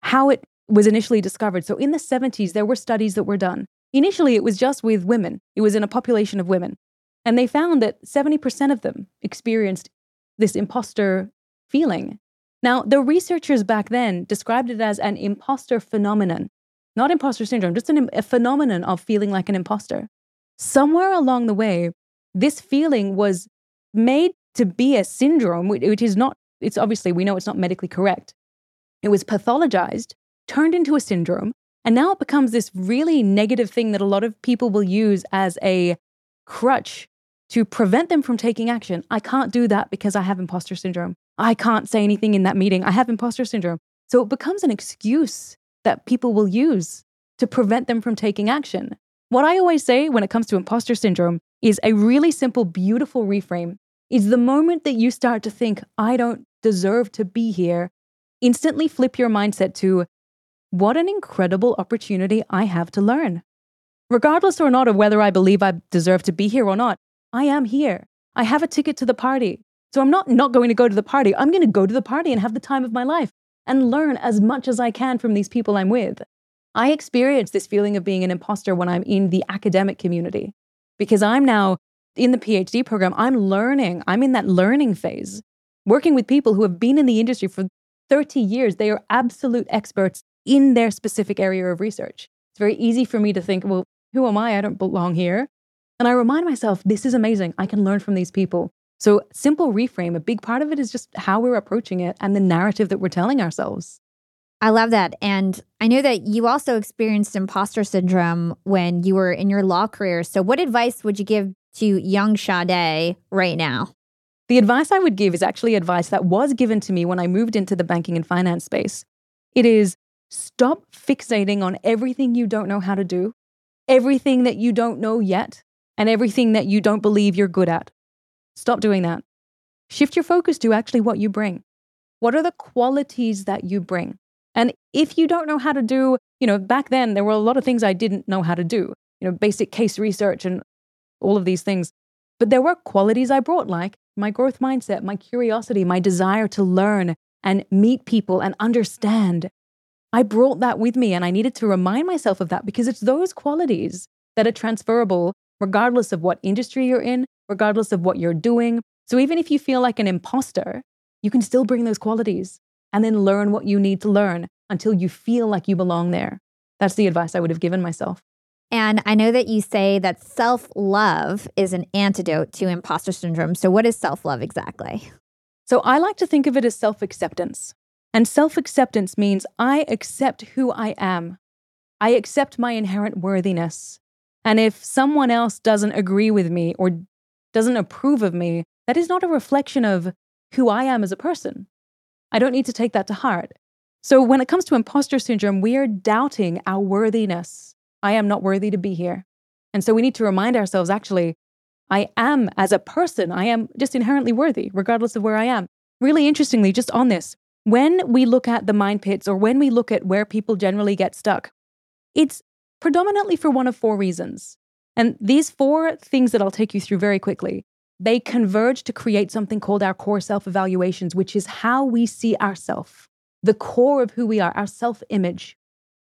how it was initially discovered, so in the 70s, there were studies that were done. Initially, it was just with women. It was in a population of women. And they found that 70% of them experienced this imposter feeling. Now, the researchers back then described it as an imposter phenomenon, not imposter syndrome, just a phenomenon of feeling like an imposter. Somewhere along the way, this feeling was made to be a syndrome, which is not, it's obviously, we know it's not medically correct. It was pathologized, turned into a syndrome, and now it becomes this really negative thing that a lot of people will use as a crutch to prevent them from taking action. I can't do that because I have imposter syndrome. I can't say anything in that meeting. I have imposter syndrome. So it becomes an excuse that people will use to prevent them from taking action. What I always say when it comes to imposter syndrome is a really simple, beautiful reframe is the moment that you start to think, I don't deserve to be here, instantly flip your mindset to, what an incredible opportunity I have to learn. Regardless or not of whether I believe I deserve to be here or not, I am here. I have a ticket to the party. So I'm not going to go to the party. I'm going to go to the party and have the time of my life and learn as much as I can from these people I'm with. I experience this feeling of being an imposter when I'm in the academic community because I'm now in the PhD program. I'm learning. I'm in that learning phase, working with people who have been in the industry for 30 years. They are absolute experts in their specific area of research. It's very easy for me to think, well, who am I? I don't belong here. And I remind myself, this is amazing. I can learn from these people. So simple reframe, a big part of it is just how we're approaching it and the narrative that we're telling ourselves. I love that. And I know that you also experienced imposter syndrome when you were in your law career. So what advice would you give to young Shadé right now? The advice I would give is actually advice that was given to me when I moved into the banking and finance space. It is stop fixating on everything you don't know how to do, everything that you don't know yet, and everything that you don't believe you're good at. Stop doing that. Shift your focus to actually what you bring. What are the qualities that you bring? And if you don't know how to do, back then there were a lot of things I didn't know how to do, basic case research and all of these things. But there were qualities I brought, like my growth mindset, my curiosity, my desire to learn and meet people and understand. I brought that with me and I needed to remind myself of that because it's those qualities that are transferable regardless of what industry you're in, regardless of what you're doing. So even if you feel like an imposter, you can still bring those qualities and then learn what you need to learn until you feel like you belong there. That's the advice I would have given myself. And I know that you say that self-love is an antidote to imposter syndrome. So what is self-love exactly? So I like to think of it as self-acceptance. And self-acceptance means I accept who I am. I accept my inherent worthiness. And if someone else doesn't agree with me or doesn't approve of me, that is not a reflection of who I am as a person. I don't need to take that to heart. So when it comes to imposter syndrome, we are doubting our worthiness. I am not worthy to be here. And so we need to remind ourselves, actually, I am as a person, I am just inherently worthy, regardless of where I am. Really interestingly, just on this, when we look at the mind pits or when we look at where people generally get stuck, it's predominantly for one of four reasons. And these four things that I'll take you through very quickly, they converge to create something called our core self-evaluations, which is how we see ourselves, the core of who we are, our self-image.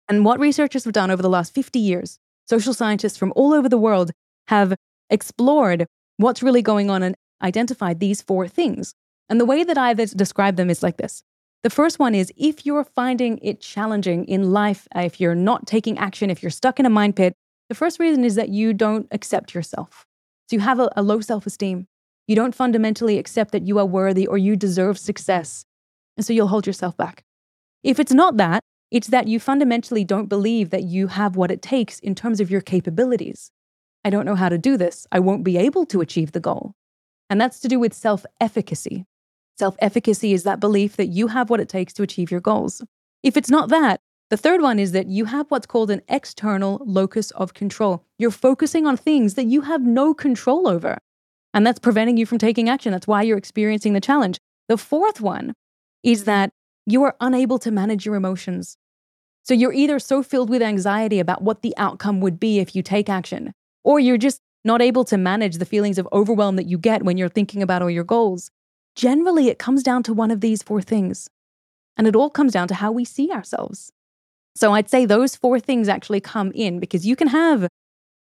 And what researchers have done over the last 50 years, social scientists from all over the world have explored what's really going on and identified these four things. And the way that I describe them is like this. The first one is if you're finding it challenging in life, if you're not taking action, if you're stuck in a mind pit, the first reason is that you don't accept yourself. So you have a low self-esteem. You don't fundamentally accept that you are worthy or you deserve success. And so you'll hold yourself back. If it's not that, it's that you fundamentally don't believe that you have what it takes in terms of your capabilities. I don't know how to do this. I won't be able to achieve the goal. And that's to do with self-efficacy. Self-efficacy is that belief that you have what it takes to achieve your goals. If it's not that, The third one is that you have what's called an external locus of control. You're focusing on things that you have no control over, and that's preventing you from taking action. That's why you're experiencing the challenge. The fourth one is that you are unable to manage your emotions. So you're either so filled with anxiety about what the outcome would be if you take action, or you're just not able to manage the feelings of overwhelm that you get when you're thinking about all your goals. Generally, it comes down to one of these four things, and it all comes down to how we see ourselves. So I'd say those four things actually come in, because you can have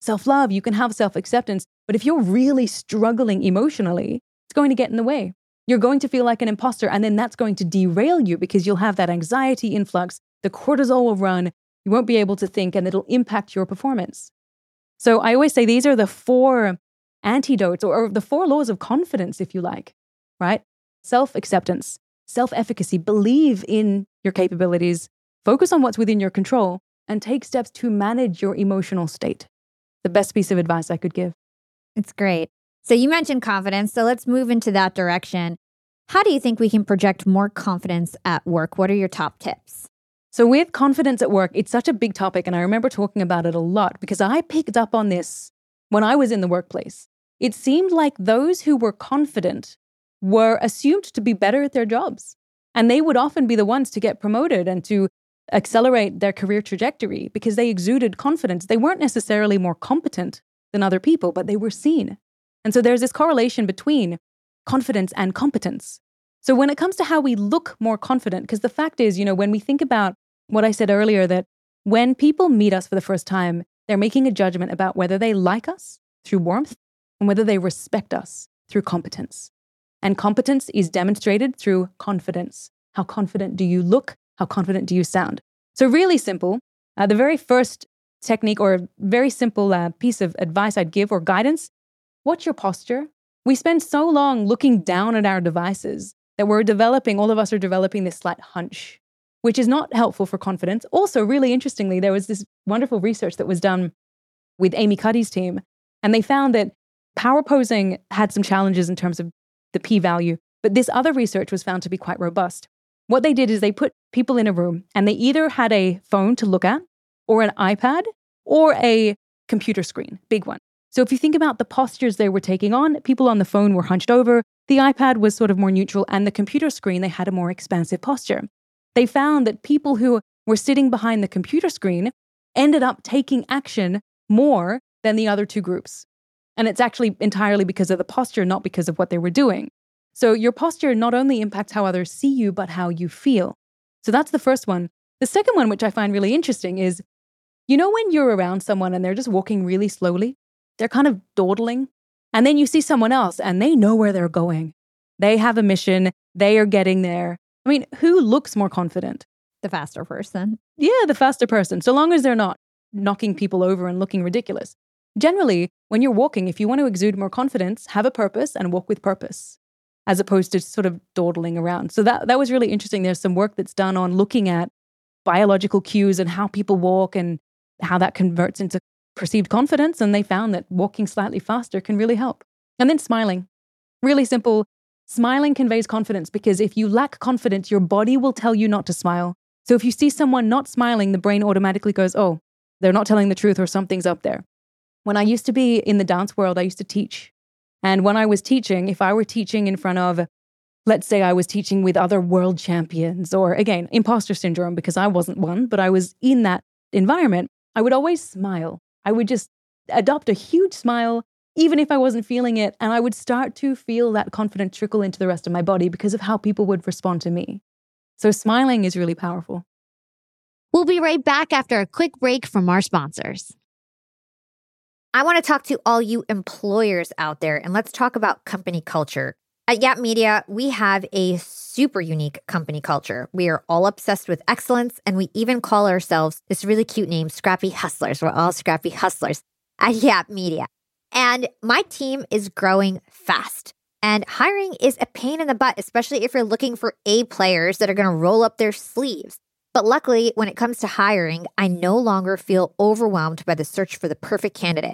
self-love, you can have self-acceptance, but if you're really struggling emotionally, it's going to get in the way. You're going to feel like an imposter, and then that's going to derail you because you'll have that anxiety influx, the cortisol will run, you won't be able to think, and it'll impact your performance. So I always say these are the four antidotes, or the four laws of confidence, if you like, right? Self-acceptance, self-efficacy, believe in your capabilities, focus on what's within your control, and take steps to manage your emotional state. The best piece of advice I could give. It's great. So you mentioned confidence, so let's move into that direction. How do you think we can project more confidence at work? What are your top tips? So with confidence at work, it's such a big topic, and I remember talking about it a lot because I picked up on this when I was in the workplace. It seemed like those who were confident were assumed to be better at their jobs, and they would often be the ones to get promoted and to accelerate their career trajectory because they exuded confidence. They weren't necessarily more competent than other people, but they were seen. And so there's this correlation between confidence and competence. So when it comes to how we look more confident, because the fact is, when we think about what I said earlier, that when people meet us for the first time, they're making a judgment about whether they like us through warmth and whether they respect us through competence. And competence is demonstrated through confidence. How confident do you look? How confident do you sound? So really simple. The very first technique or very simple piece of advice I'd give or guidance, what's your posture? We spend so long looking down at our devices that all of us are developing this slight hunch, which is not helpful for confidence. Also, really interestingly, there was this wonderful research that was done with Amy Cuddy's team, and they found that power posing had some challenges in terms of the p-value, but this other research was found to be quite robust. What they did is they put people in a room and they either had a phone to look at or an iPad or a computer screen, big one. So if you think about the postures they were taking on, people on the phone were hunched over, the iPad was sort of more neutral, and the computer screen, they had a more expansive posture. They found that people who were sitting behind the computer screen ended up taking action more than the other two groups. And it's actually entirely because of the posture, not because of what they were doing. So your posture not only impacts how others see you, but how you feel. So that's the first one. The second one, which I find really interesting, is, when you're around someone and they're just walking really slowly, they're kind of dawdling, and then you see someone else and they know where they're going. They have a mission. They are getting there. I mean, who looks more confident? The faster person. Yeah, the faster person, so long as they're not knocking people over and looking ridiculous. Generally, when you're walking, if you want to exude more confidence, have a purpose and walk with purpose, as opposed to sort of dawdling around. So that was really interesting. There's some work that's done on looking at biological cues and how people walk and how that converts into perceived confidence, and they found that walking slightly faster can really help. And then smiling. Really simple. Smiling conveys confidence, because if you lack confidence, your body will tell you not to smile. So if you see someone not smiling, the brain automatically goes, oh, they're not telling the truth, or something's up there. When I used to be in the dance world, I used to teach. And when I was teaching, if I were teaching in front of, let's say I was teaching with other world champions, or again, imposter syndrome, because I wasn't one, but I was in that environment, I would always smile. I would just adopt a huge smile, even if I wasn't feeling it. And I would start to feel that confidence trickle into the rest of my body because of how people would respond to me. So smiling is really powerful. We'll be right back after a quick break from our sponsors. I want to talk to all you employers out there, and let's talk about company culture. At Yap Media, we have a super unique company culture. We are all obsessed with excellence, and we even call ourselves this really cute name, Scrappy Hustlers. We're all Scrappy Hustlers at Yap Media. And my team is growing fast, and hiring is a pain in the butt, especially if you're looking for A players that are going to roll up their sleeves. But luckily, when it comes to hiring, I no longer feel overwhelmed by the search for the perfect candidate,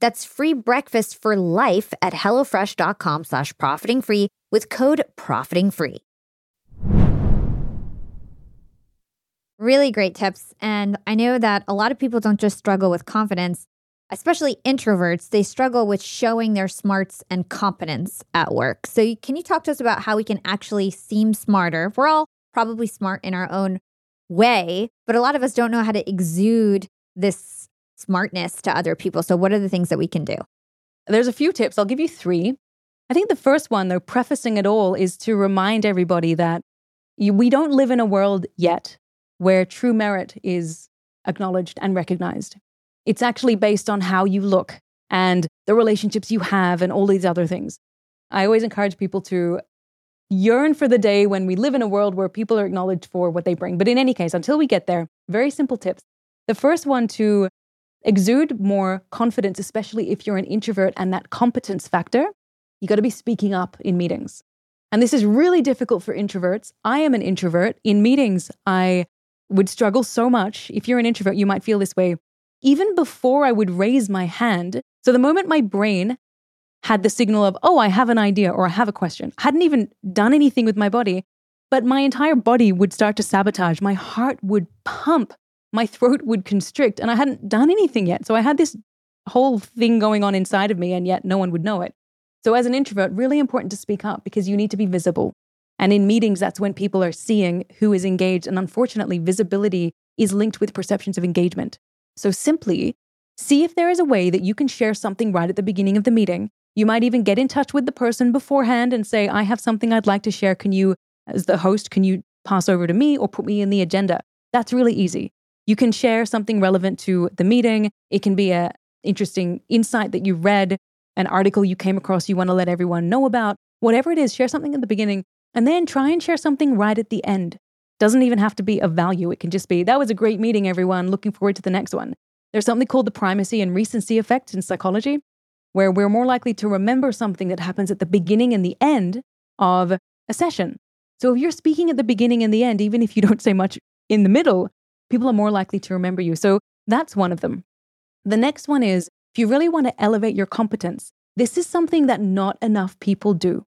That's free breakfast for life at HelloFresh.com/profitingfree with code PROFITINGFREE. Really great tips. And I know that a lot of people don't just struggle with confidence, especially introverts. They struggle with showing their smarts and competence at work. So can you talk to us about how we can actually seem smarter? We're all probably smart in our own way, but a lot of us don't know how to exude this smartness to other people. So what are the things that we can do? There's a few tips. I'll give you 3. I think the first one, though, prefacing it all, is to remind everybody that We don't live in a world yet where true merit is acknowledged and recognized. It's actually based on how you look and the relationships you have and all these other things. I always encourage people to yearn for the day when we live in a world where people are acknowledged for what they bring. But in any case, until we get there, very simple tips. The first one, to exude more confidence, especially if you're an introvert, and that competence factor, you got to be speaking up in meetings. And this is really difficult for introverts. I am an introvert. In meetings, I would struggle so much. If you're an introvert, you might feel this way. Even before I would raise my hand, so the moment my brain had the signal of, oh, I have an idea or I have a question, I hadn't even done anything with my body, but my entire body would start to sabotage. My heart would pump, my throat would constrict, and I hadn't done anything yet. So I had this whole thing going on inside of me, and yet no one would know it. So as an introvert, really important to speak up because you need to be visible. And in meetings, that's when people are seeing who is engaged. And unfortunately, visibility is linked with perceptions of engagement. So simply see if there is a way that you can share something right at the beginning of the meeting. You might even get in touch with the person beforehand and say, I have something I'd like to share. Can you, as the host, can you pass over to me or put me in the agenda? That's really easy. You can share something relevant to the meeting. It can be an interesting insight that you read, an article you came across you want to let everyone know about. Whatever it is, share something at the beginning. And then try and share something right at the end. Doesn't even have to be of value. It can just be, that was a great meeting, everyone. Looking forward to the next one. There's something called the primacy and recency effect in psychology, where we're more likely to remember something that happens at the beginning and the end of a session. So if you're speaking at the beginning and the end, even if you don't say much in the middle, people are more likely to remember you. So that's one of them. The next one is, if you really want to elevate your competence, this is something that not enough people do.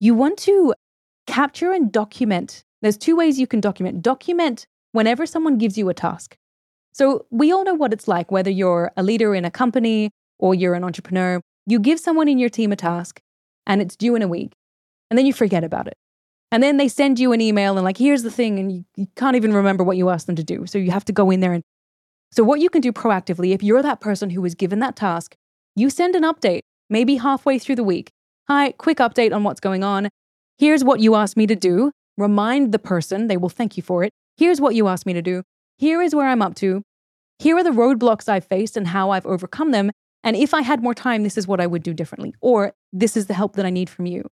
You want to capture and document. There's two ways you can document. Document whenever someone gives you a task. So we all know what it's like, whether you're a leader in a company or you're an entrepreneur. You give someone in your team a task and it's due in a week, and then you forget about it. And then they send you an email and like, here's the thing, and you can't even remember what you asked them to do. So you have to go in there. And so what you can do proactively, if you're that person who was given that task, you send an update, maybe halfway through the week. Hi, quick update on what's going on. Here's what you asked me to do. Remind the person, they will thank you for it. Here's what you asked me to do. Here is where I'm up to. Here are the roadblocks I've faced and how I've overcome them. And if I had more time, this is what I would do differently. Or this is the help that I need from you.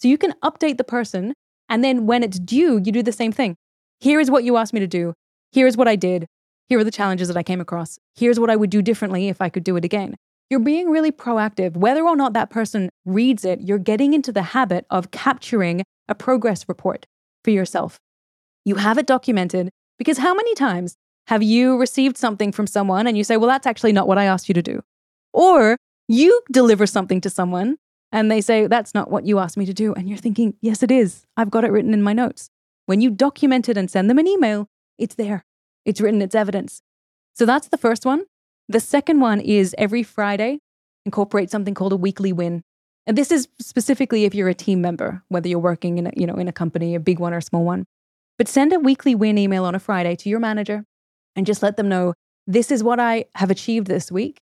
So you can update the person. And then when it's due, you do the same thing. Here is what you asked me to do. Here is what I did. Here are the challenges that I came across. Here's what I would do differently if I could do it again. You're being really proactive. Whether or not that person reads it, you're getting into the habit of capturing a progress report for yourself. You have it documented, because how many times have you received something from someone and you say, well, that's actually not what I asked you to do? Or you deliver something to someone and they say, that's not what you asked me to do. And you're thinking, yes, it is. I've got it written in my notes. When you document it and send them an email, it's there. It's written. It's evidence. So that's the first one. The second one is, every Friday, incorporate something called a weekly win. And this is specifically if you're a team member, whether you're working in a company, a big one or a small one. But send a weekly win email on a Friday to your manager and just let them know, this is what I have achieved this week.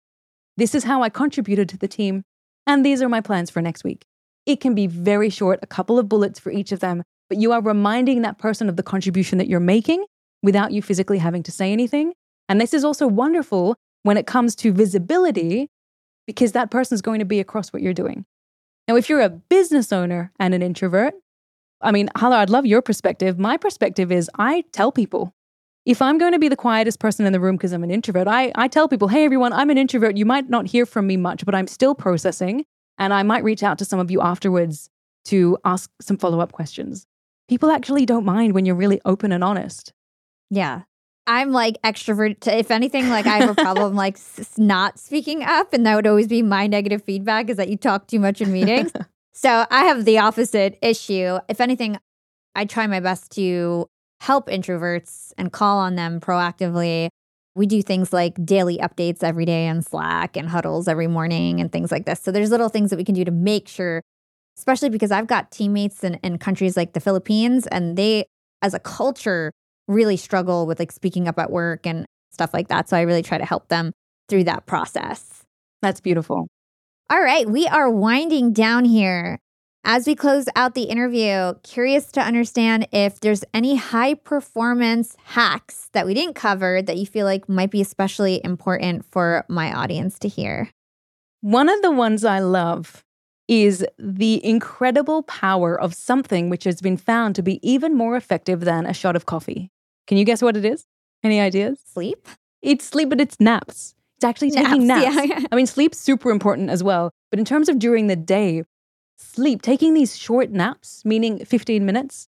This is how I contributed to the team. And these are my plans for next week. It can be very short, a couple of bullets for each of them, but you are reminding that person of the contribution that you're making without you physically having to say anything. And this is also wonderful when it comes to visibility, because that person's going to be across what you're doing. Now, if you're a business owner and an introvert, I mean, Hala, I'd love your perspective. My perspective is, I tell people, if I'm going to be the quietest person in the room because I'm an introvert, I tell people, hey, everyone, I'm an introvert. You might not hear from me much, but I'm still processing. And I might reach out to some of you afterwards to ask some follow-up questions. People actually don't mind when you're really open and honest. Yeah. I'm like extrovert. If anything, like I have a problem like not speaking up. And that would always be my negative feedback, is that you talk too much in meetings. So I have the opposite issue. If anything, I try my best to help introverts and call on them proactively. We do things like daily updates every day on Slack and huddles every morning and things like this. So there's little things that we can do to make sure, especially because I've got teammates in countries like the Philippines, and they, as a culture, really struggle with like speaking up at work and stuff like that. So I really try to help them through that process. That's beautiful. All right. We are winding down here. As we close out the interview, curious to understand if there's any high performance hacks that we didn't cover that you feel like might be especially important for my audience to hear. One of the ones I love is the incredible power of something which has been found to be even more effective than a shot of coffee. Can you guess what it is? Any ideas? Sleep? It's sleep, but it's naps. It's actually taking naps. Yeah. I mean, sleep's super important as well. But in terms of during the day, sleep, taking these short naps, meaning 15 minutes,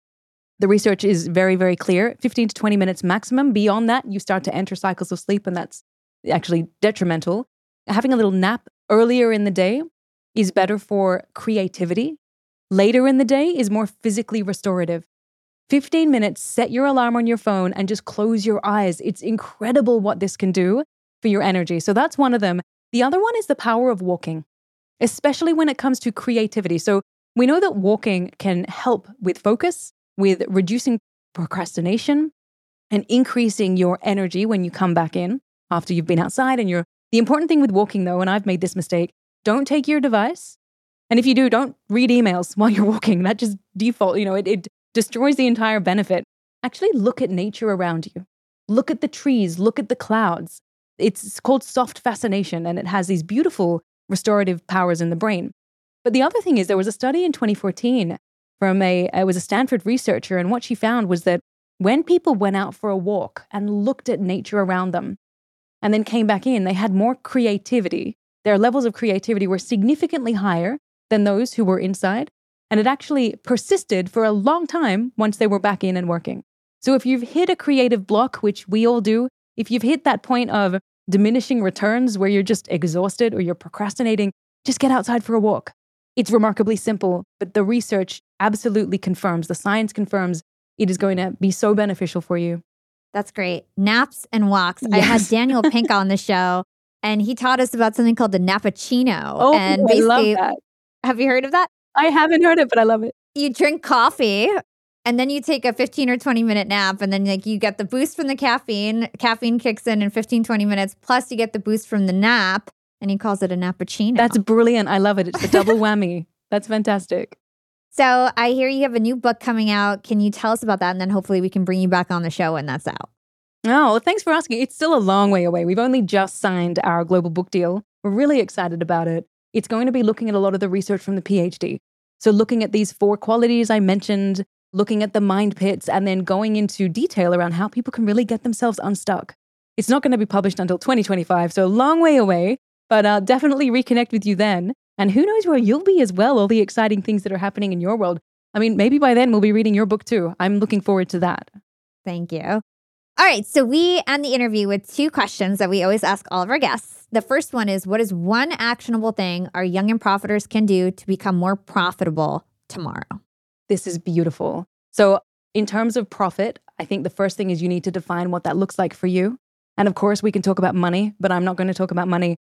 the research is very, very clear, 15 to 20 minutes maximum. Beyond that, you start to enter cycles of sleep, and that's actually detrimental. Having a little nap earlier in the day is better for creativity. Later in the day is more physically restorative. 15 minutes, set your alarm on your phone and just close your eyes. It's incredible what this can do for your energy. So that's one of them. The other one is the power of walking, especially when it comes to creativity. So we know that walking can help with focus, with reducing procrastination and increasing your energy when you come back in after you've been outside. And the important thing with walking though, and I've made this mistake, don't take your device. And if you do, don't read emails while you're walking. That just default, it destroys the entire benefit. Actually look at nature around you. Look at the trees, look at the clouds. It's called soft fascination and it has these beautiful restorative powers in the brain. But the other thing is there was a study in 2014 from it was a Stanford researcher, and what she found was that when people went out for a walk and looked at nature around them and then came back in, they had more creativity. Their levels of creativity were significantly higher than those who were inside, and it actually persisted for a long time once they were back in and working. So if you've hit a creative block, which we all do, if you've hit that point of diminishing returns where you're just exhausted or you're procrastinating, just get outside for a walk. It's remarkably simple, but the research absolutely confirms, the science confirms it is going to be so beneficial for you. That's great. Naps and walks. Yes. I had Daniel Pink on the show and he taught us about something called the nappuccino. Oh, and I love that. Have you heard of that? I haven't heard it, but I love it. You drink coffee and then you take a 15 or 20 minute nap, and then you get the boost from the caffeine. Caffeine kicks in 15, 20 minutes. Plus you get the boost from the nap, and he calls it a nappuccino. That's brilliant. I love it. It's a double whammy. That's fantastic. So I hear you have a new book coming out. Can you tell us about that? And then hopefully we can bring you back on the show when that's out. Oh, thanks for asking. It's still a long way away. We've only just signed our global book deal. We're really excited about it. It's going to be looking at a lot of the research from the PhD. So looking at these four qualities I mentioned, looking at the mind pits, and then going into detail around how people can really get themselves unstuck. It's not going to be published until 2025, so a long way away, but I'll definitely reconnect with you then. And who knows where you'll be as well, all the exciting things that are happening in your world. I mean, maybe by then we'll be reading your book too. I'm looking forward to that. Thank you. All right, so we end the interview with two questions that we always ask all of our guests. The first one is, what is one actionable thing our young and profiters can do to become more profitable tomorrow? This is beautiful. So in terms of profit, I think the first thing is you need to define what that looks like for you. And of course, we can talk about money, but I'm not going to talk about money.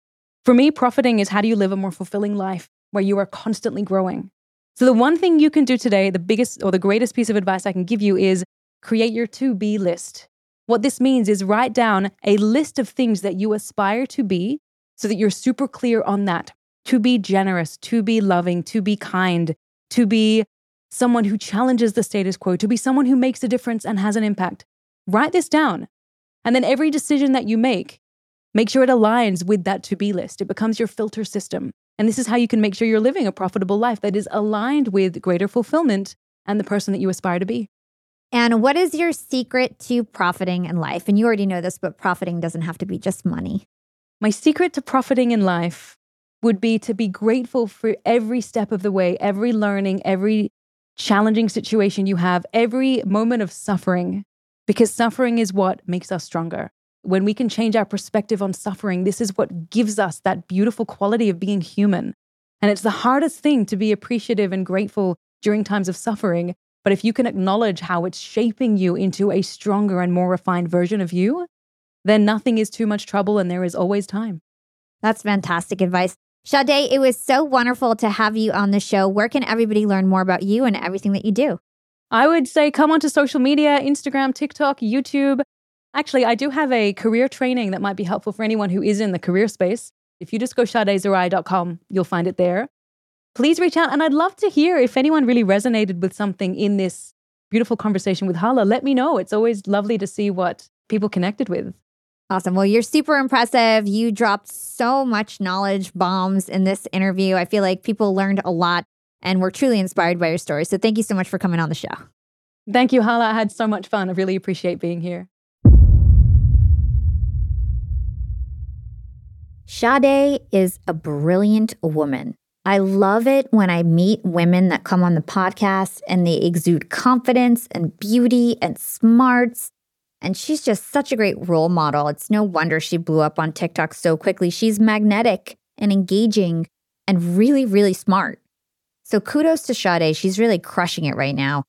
For me, profiting is how do you live a more fulfilling life where you are constantly growing? So the one thing you can do today, the biggest or the greatest piece of advice I can give you is create your to-be list. What this means is write down a list of things that you aspire to be so that you're super clear on that. To be generous, to be loving, to be kind, to be someone who challenges the status quo, to be someone who makes a difference and has an impact. Write this down. And then every decision that you make, make sure it aligns with that to-be list. It becomes your filter system. And this is how you can make sure you're living a profitable life that is aligned with greater fulfillment and the person that you aspire to be. And what is your secret to profiting in life? And you already know this, but profiting doesn't have to be just money. My secret to profiting in life would be to be grateful for every step of the way, every learning, every challenging situation you have, every moment of suffering, because suffering is what makes us stronger. When we can change our perspective on suffering, this is what gives us that beautiful quality of being human. And it's the hardest thing to be appreciative and grateful during times of suffering. But if you can acknowledge how it's shaping you into a stronger and more refined version of you, then nothing is too much trouble and there is always time. That's fantastic advice. Shadé, it was so wonderful to have you on the show. Where can everybody learn more about you and everything that you do? I would say come onto social media, Instagram, TikTok, YouTube. Actually, I do have a career training that might be helpful for anyone who is in the career space. If you just go shadezahrai.com, you'll find it there. please reach out. And I'd love to hear if anyone really resonated with something in this beautiful conversation with Hala. Let me know. It's always lovely to see what people connected with. Awesome. Well, you're super impressive. You dropped so much knowledge bombs in this interview. I feel like people learned a lot and were truly inspired by your story. So thank you so much for coming on the show. Thank you, Hala. I had so much fun. I really appreciate being here. Shadé is a brilliant woman. I love it when I meet women that come on the podcast and they exude confidence and beauty and smarts. And she's just such a great role model. It's no wonder she blew up on TikTok so quickly. She's magnetic and engaging and really, really smart. So kudos to Shadé. She's really crushing it right now.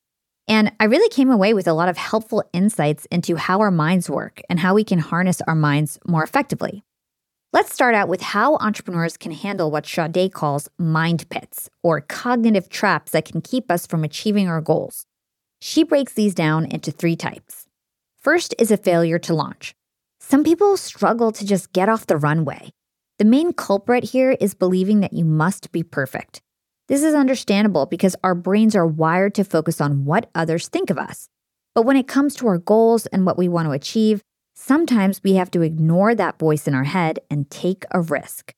And I really came away with a lot of helpful insights into how our minds work and how we can harness our minds more effectively. Let's start out with how entrepreneurs can handle what Shadé calls mind pits, or cognitive traps that can keep us from achieving our goals. She breaks these down into three types. First is a failure to launch. Some people struggle to just get off the runway. The main culprit here is believing that you must be perfect. This is understandable because our brains are wired to focus on what others think of us. But when it comes to our goals and what we want to achieve, sometimes we have to ignore that voice in our head and take a risk.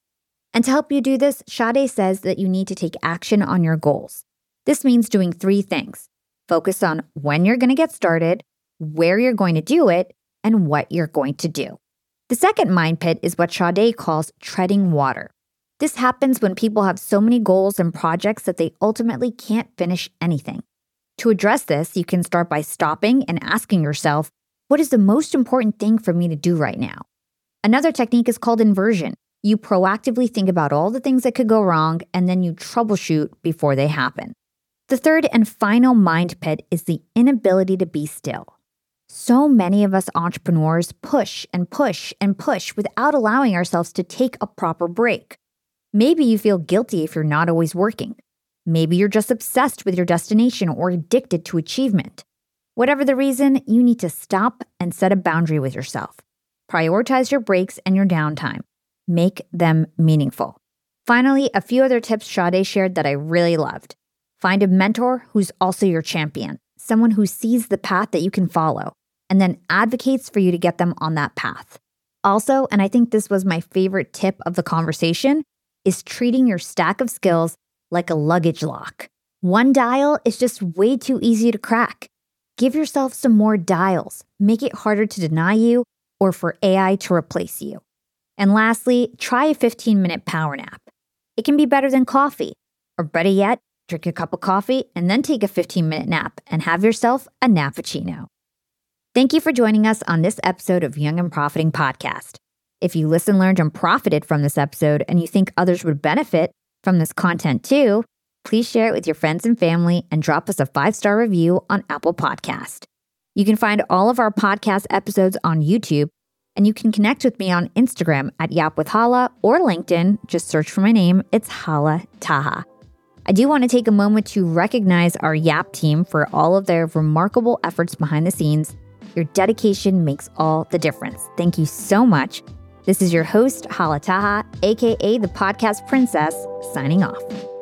And to help you do this, Shadé says that you need to take action on your goals. This means doing three things. Focus on when you're going to get started, where you're going to do it, and what you're going to do. The second mind pit is what Shadé calls treading water. This happens when people have so many goals and projects that they ultimately can't finish anything. To address this, you can start by stopping and asking yourself, what is the most important thing for me to do right now? Another technique is called inversion. You proactively think about all the things that could go wrong, and then you troubleshoot before they happen. The third and final mind pit is the inability to be still. So many of us entrepreneurs push and push and push without allowing ourselves to take a proper break. Maybe you feel guilty if you're not always working. Maybe you're just obsessed with your destination or addicted to achievement. Whatever the reason, you need to stop and set a boundary with yourself. Prioritize your breaks and your downtime. Make them meaningful. Finally, a few other tips Shadé shared that I really loved. Find a mentor who's also your champion, someone who sees the path that you can follow, and then advocates for you to get them on that path. Also, and I think this was my favorite tip of the conversation, is treating your stack of skills like a luggage lock. One dial is just way too easy to crack. Give yourself some more dials. Make it harder to deny you or for AI to replace you. And lastly, try a 15-minute power nap. It can be better than coffee. Or better yet, drink a cup of coffee and then take a 15-minute nap and have yourself a nappuccino. Thank you for joining us on this episode of Young and Profiting Podcast. If you listened, learned, and profited from this episode and you think others would benefit from this content too, please share it with your friends and family and drop us a 5-star review on Apple Podcast. You can find all of our podcast episodes on YouTube, and you can connect with me on Instagram at Yap with Hala or LinkedIn. Just search for my name. It's Hala Taha. I do want to take a moment to recognize our Yap team for all of their remarkable efforts behind the scenes. Your dedication makes all the difference. Thank you so much. This is your host, Hala Taha, aka the Podcast Princess, signing off.